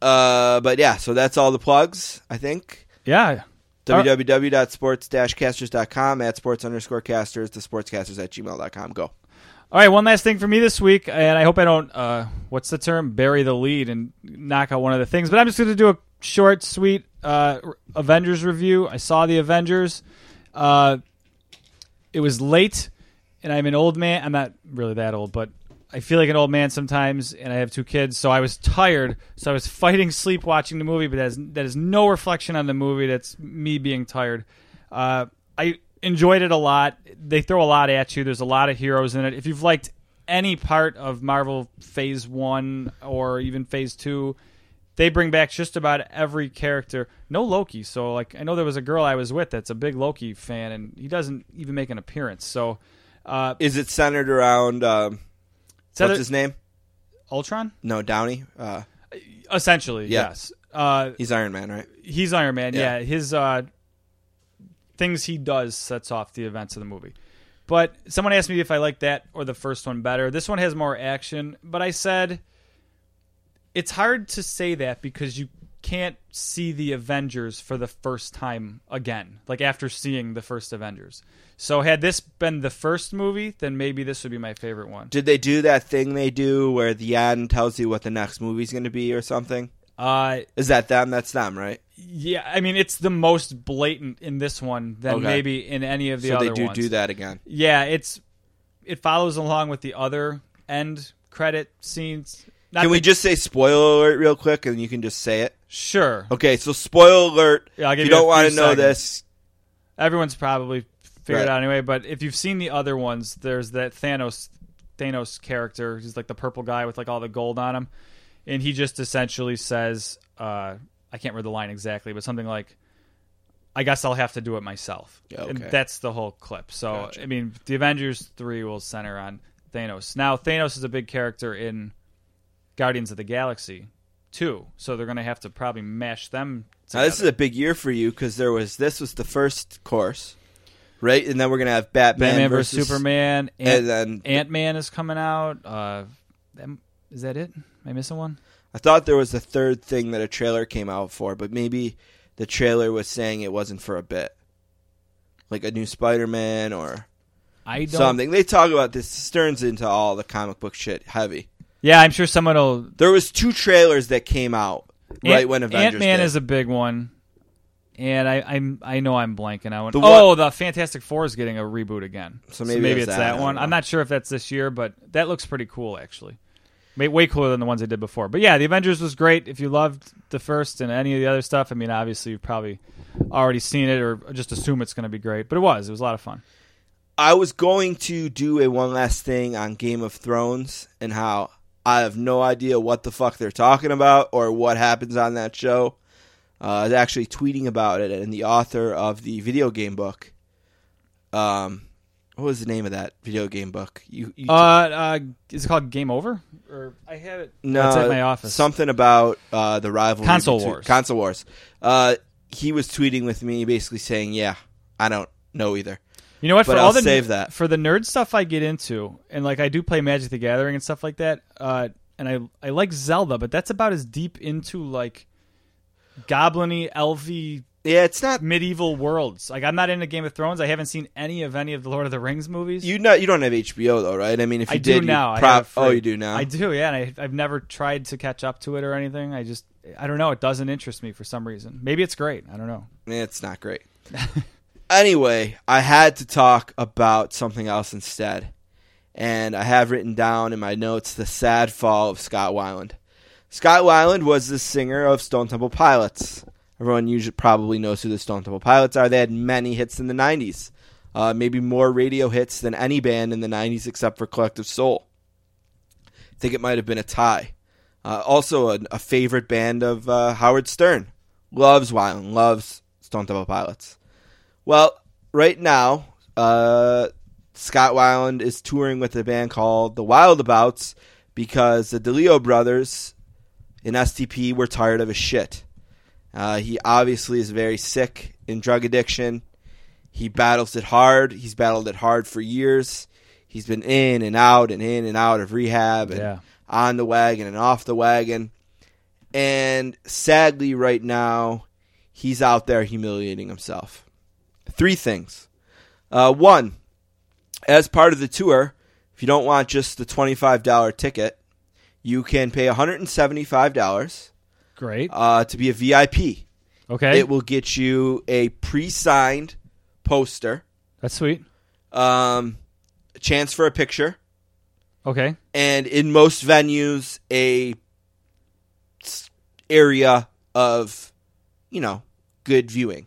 But yeah, so that's all the plugs, I think. Yeah. www.sports-casters.com, at sports_casters, the sportscasters at gmail.com. Go. All right, one last thing for me this week, and I hope I don't, what's the term? Bury the lead and knock out one of the things. But I'm just going to do a short, sweet Avengers review. I saw the Avengers. It was late, and I'm an old man. I'm not really that old, but I feel like an old man sometimes, and I have two kids, so I was tired. So I was fighting sleep watching the movie, but that is no reflection on the movie. That's me being tired. I enjoyed it a lot. They throw a lot at you. There's a lot of heroes in it. If you've liked any part of Marvel Phase 1 or even Phase 2, they bring back just about every character. No Loki. So like, I know there was a girl I was with that's a big Loki fan, and he doesn't even make an appearance. So is it centered around... what's his name? Ultron? No, Downey. Essentially, yeah. Yes. He's Iron Man, right? He's Iron Man, yeah. His things he does sets off the events of the movie. But someone asked me if I liked that or the first one better. This one has more action, but I said it's hard to say that because you can't see the Avengers for the first time again, like after seeing the first Avengers. So had this been the first movie, then maybe this would be my favorite one. Did they do that thing they do where the end tells you what the next movie's going to be or something? Is that them? That's them, right? Yeah, I mean, it's the most blatant in this one than maybe in any of the other ones. So they do that again. Yeah, it follows along with the other end credit scenes. Can we just say spoiler alert real quick and you can just say it? Sure. Okay, so spoiler alert. Yeah, I'll give you don't want to know this. Everyone's probably figured it out anyway, but if you've seen the other ones, there's that Thanos character. He's like the purple guy with like all the gold on him. And he just essentially says, I can't read the line exactly, but something like, I guess I'll have to do it myself. Yeah, okay. And that's the whole clip. So, gotcha. I mean, the Avengers 3 will center on Thanos. Now, Thanos is a big character in Guardians of the Galaxy 2, so they're going to have to probably mash them together. Now, this is a big year for you because this was the first course, right? And then we're going to have Batman versus Superman. And then Ant-Man is coming out. Is that it? Am I missing one? I thought there was a third thing that a trailer came out for, but maybe the trailer was saying it wasn't for a bit. Like a new Spider-Man or something. They talk about this. Stern's into all the comic book shit heavy. Yeah, I'm sure someone will... There was two trailers that came out right when Avengers Ant-Man is a big one. And I know I'm blanking out. The Fantastic Four is getting a reboot again. So maybe it's that one. I'm not sure if that's this year, but that looks pretty cool, actually. Way cooler than the ones I did before. But yeah, the Avengers was great. If you loved the first and any of the other stuff, I mean, obviously you've probably already seen it or just assume it's going to be great. But it was a lot of fun. I was going to do a one last thing on Game of Thrones and how I have no idea what the fuck they're talking about or what happens on that show. I was actually tweeting about it, and the author of the video game book, what was the name of that video game book? Is it called Game Over? Or I have it. No, it's at my office. Something about the rivalry. Console Wars. He was tweeting with me, basically saying, "Yeah, I don't know either." You know what? But for the nerd stuff I get into, and like I do play Magic the Gathering and stuff like that. And I like Zelda, but that's about as deep into like goblin-y, elfy. Yeah, it's not medieval worlds. Like I'm not into Game of Thrones. I haven't seen any of the Lord of the Rings movies. You don't have HBO though, right? I mean, if you did, now. You do now. I do, yeah. And I've never tried to catch up to it or anything. I don't know. It doesn't interest me for some reason. Maybe it's great. I don't know. It's not great. Anyway, I had to talk about something else instead, and I have written down in my notes the sad fall of Scott Weiland. Scott Weiland was the singer of Stone Temple Pilots. Everyone usually probably knows who the Stone Temple Pilots are. They had many hits in the 90s, maybe more radio hits than any band in the 90s except for Collective Soul. I think it might have been a tie. Also a favorite band of Howard Stern. Loves Weiland, loves Stone Temple Pilots. Well, right now, Scott Weiland is touring with a band called The Wildabouts because the DeLeo brothers in STP were tired of his shit. He obviously is very sick in drug addiction. He battles it hard. He's battled it hard for years. He's been in and out of rehab and on the wagon and off the wagon. And sadly right now, he's out there humiliating himself. Three things. One, as part of the tour, if you don't want just the $25 ticket, you can pay $175. Great. To be a VIP. Okay. It will get you a pre-signed poster. That's sweet. A chance for a picture. Okay. And in most venues, a area of, you know, good viewing.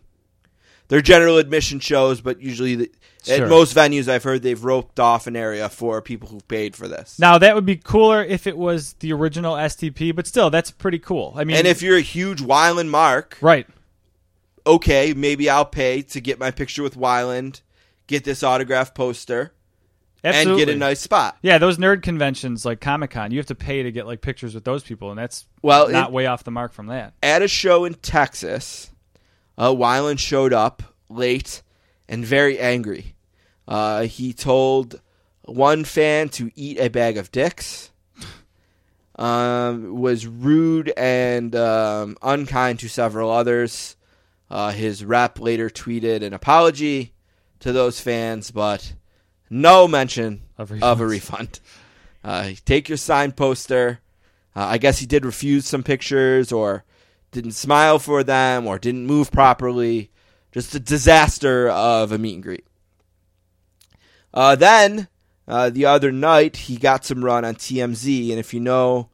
They're general admission shows, but usually at most venues I've heard they've roped off an area for people who paid for this. Now, that would be cooler if it was the original STP, but still, that's pretty cool. I mean, and if you're a huge Weiland mark, right? Okay, maybe I'll pay to get my picture with Weiland, get this autograph poster, absolutely, and get a nice spot. Yeah, those nerd conventions like Comic-Con, you have to pay to get like pictures with those people, and that's not way off the mark from that. At a show in Texas, Weiland showed up late and very angry. He told one fan to eat a bag of dicks, was rude and unkind to several others. His rep later tweeted an apology to those fans, but no mention of a refund. Take your signed poster. I guess he did refuse some pictures, or didn't smile for them, or didn't move properly. Just a disaster of a meet and greet. Then the other night, he got some run on TMZ. And if you know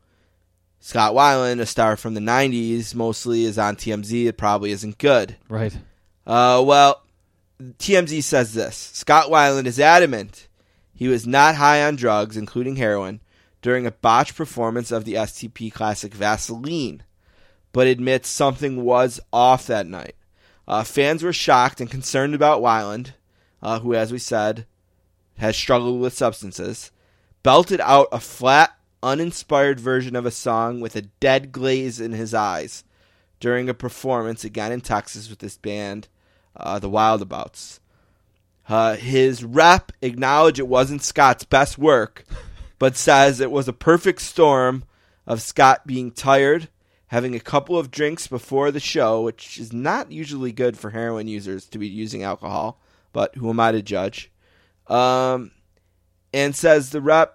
Scott Weiland, a star from the 90s, mostly is on TMZ. It probably isn't good. Right. Well, TMZ says this. Scott Weiland is adamant he was not high on drugs, including heroin, during a botched performance of the STP Classic Vaseline, but admits something was off that night. Fans were shocked and concerned about Weiland, who, as we said, has struggled with substances, belted out a flat, uninspired version of a song with a dead glaze in his eyes during a performance, again in Texas, with this band, the Wildabouts. His rep acknowledged it wasn't Scott's best work, but says it was a perfect storm of Scott being tired, having a couple of drinks before the show, which is not usually good for heroin users to be using alcohol, but who am I to judge? And says the rep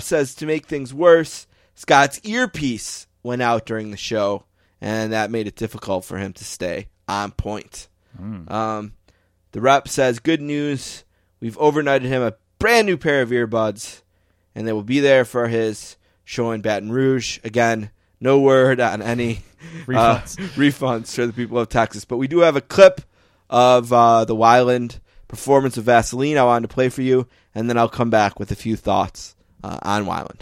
says to make things worse, Scott's earpiece went out during the show, and that made it difficult for him to stay on point. The rep says, good news, we've overnighted him a brand new pair of earbuds, and they will be there for his show in Baton Rouge. Again, no word on any refunds for the people of Texas. But we do have a clip of the Weiland performance of Vaseline I wanted to play for you, and then I'll come back with a few thoughts on Weiland.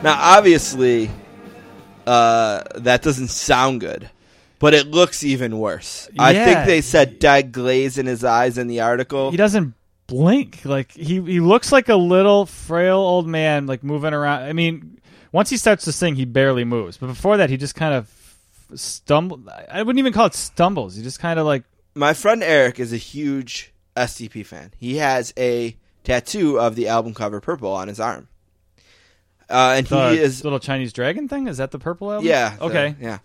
Now, obviously, that doesn't sound good, but it looks even worse. Yeah. I think they said dead glaze in his eyes in the article. He doesn't blink. Like he looks like a little frail old man, like moving around. I mean, once he starts to sing, he barely moves. But before that, he just kind of stumbled. I wouldn't even call it stumbles. He just kind of like... My friend Eric is a huge STP fan. He has a tattoo of the album cover Purple on his arm. And he is little Chinese dragon thing. Is that the Purple album? Yeah. Okay. Yeah.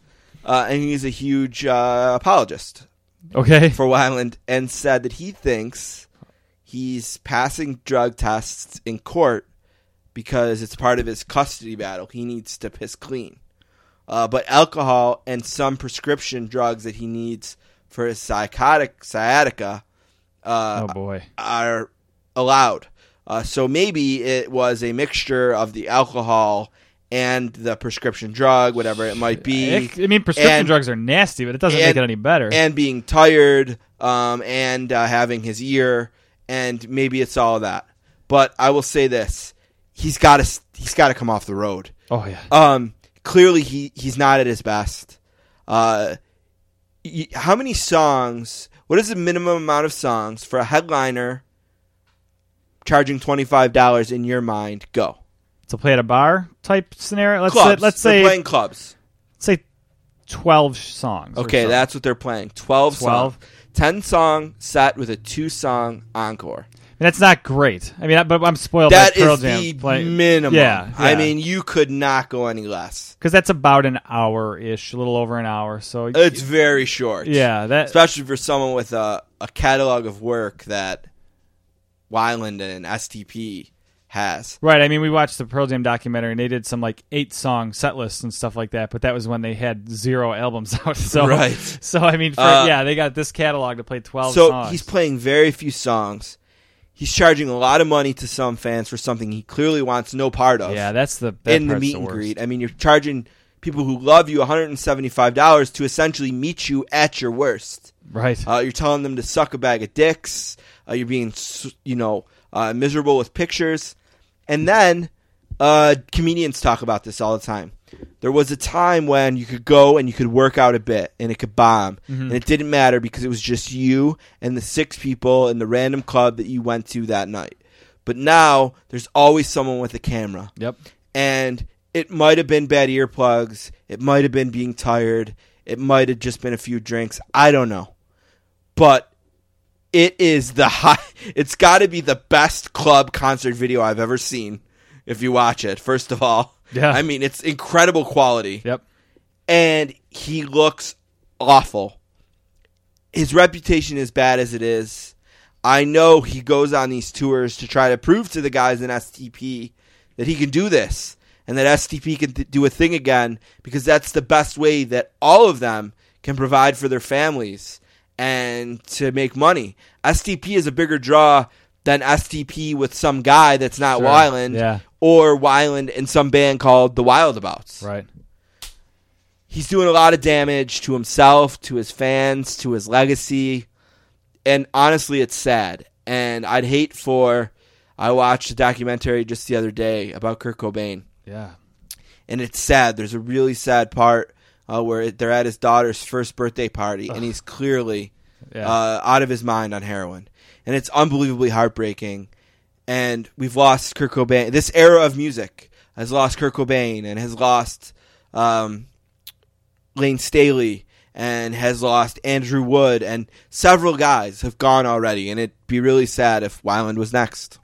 And he's a huge apologist. Okay. For Weiland, and said that he thinks he's passing drug tests in court because it's part of his custody battle. He needs to piss clean, but alcohol and some prescription drugs that he needs for his sciatica. Are allowed. So maybe it was a mixture of the alcohol and the prescription drug, whatever it might be. I mean, prescription drugs are nasty, but it doesn't make it any better. And being tired, and having his ear, and maybe it's all that. But I will say this: he's got to come off the road. Oh yeah. Clearly, he's not at his best. How many songs? What is the minimum amount of songs for a headliner? Charging $25 in your mind, go. To play at a bar type scenario? Let's say they're playing clubs. Let's say 12 songs. Okay, that's what they're playing. 12 songs. 10 song set with a 2-song encore. that's not great. I mean, but I'm spoiled by Pearl Jam. That is the minimum. Yeah. I mean, you could not go any less. Because that's about an hour-ish, a little over an hour. So it's very short. Yeah. Especially for someone with a catalog of work that Weiland and STP has. Right. I mean, we watched the Pearl Jam documentary, and they did some like 8-song set lists and stuff like that. But that was when they had 0 albums out. So, right. So I mean, they got this catalog to play 12 songs. So he's playing very few songs. He's charging a lot of money to some fans for something he clearly wants no part of. Yeah, that's the in the meet and greet. I mean, you're charging people who love you $175 to essentially meet you at your worst. Right. You're telling them to suck a bag of dicks. You're being, miserable with pictures. And then comedians talk about this all the time. There was a time when you could go and you could work out a bit and it could bomb. Mm-hmm. And it didn't matter because it was just you and the 6 people in the random club that you went to that night. But now there's always someone with a camera. Yep. And it might have been bad earplugs. It might have been being tired. It might have just been a few drinks. I don't know. But it is it's got to be the best club concert video I've ever seen if you watch it, first of all. Yeah. I mean, it's incredible quality. Yep. And he looks awful. His reputation is bad as it is. I know he goes on these tours to try to prove to the guys in STP that he can do this and that STP can do a thing again because that's the best way that all of them can provide for their families and to make money. STP is a bigger draw than STP with some guy that's not sure. Weiland. Yeah. Or Weiland in some band called The Wildabouts. Right. He's doing a lot of damage to himself, to his fans, to his legacy. And honestly, it's sad. And I'd hate for... I watched a documentary just the other day about Kurt Cobain. Yeah. And it's sad. There's a really sad part where they're at his daughter's first birthday party. Ugh. And he's clearly out of his mind on heroin. And it's unbelievably heartbreaking. And we've lost Kurt Cobain. This era of music has lost Kurt Cobain and has lost Lane Staley and has lost Andrew Wood. And several guys have gone already. And it'd be really sad if Weiland was next.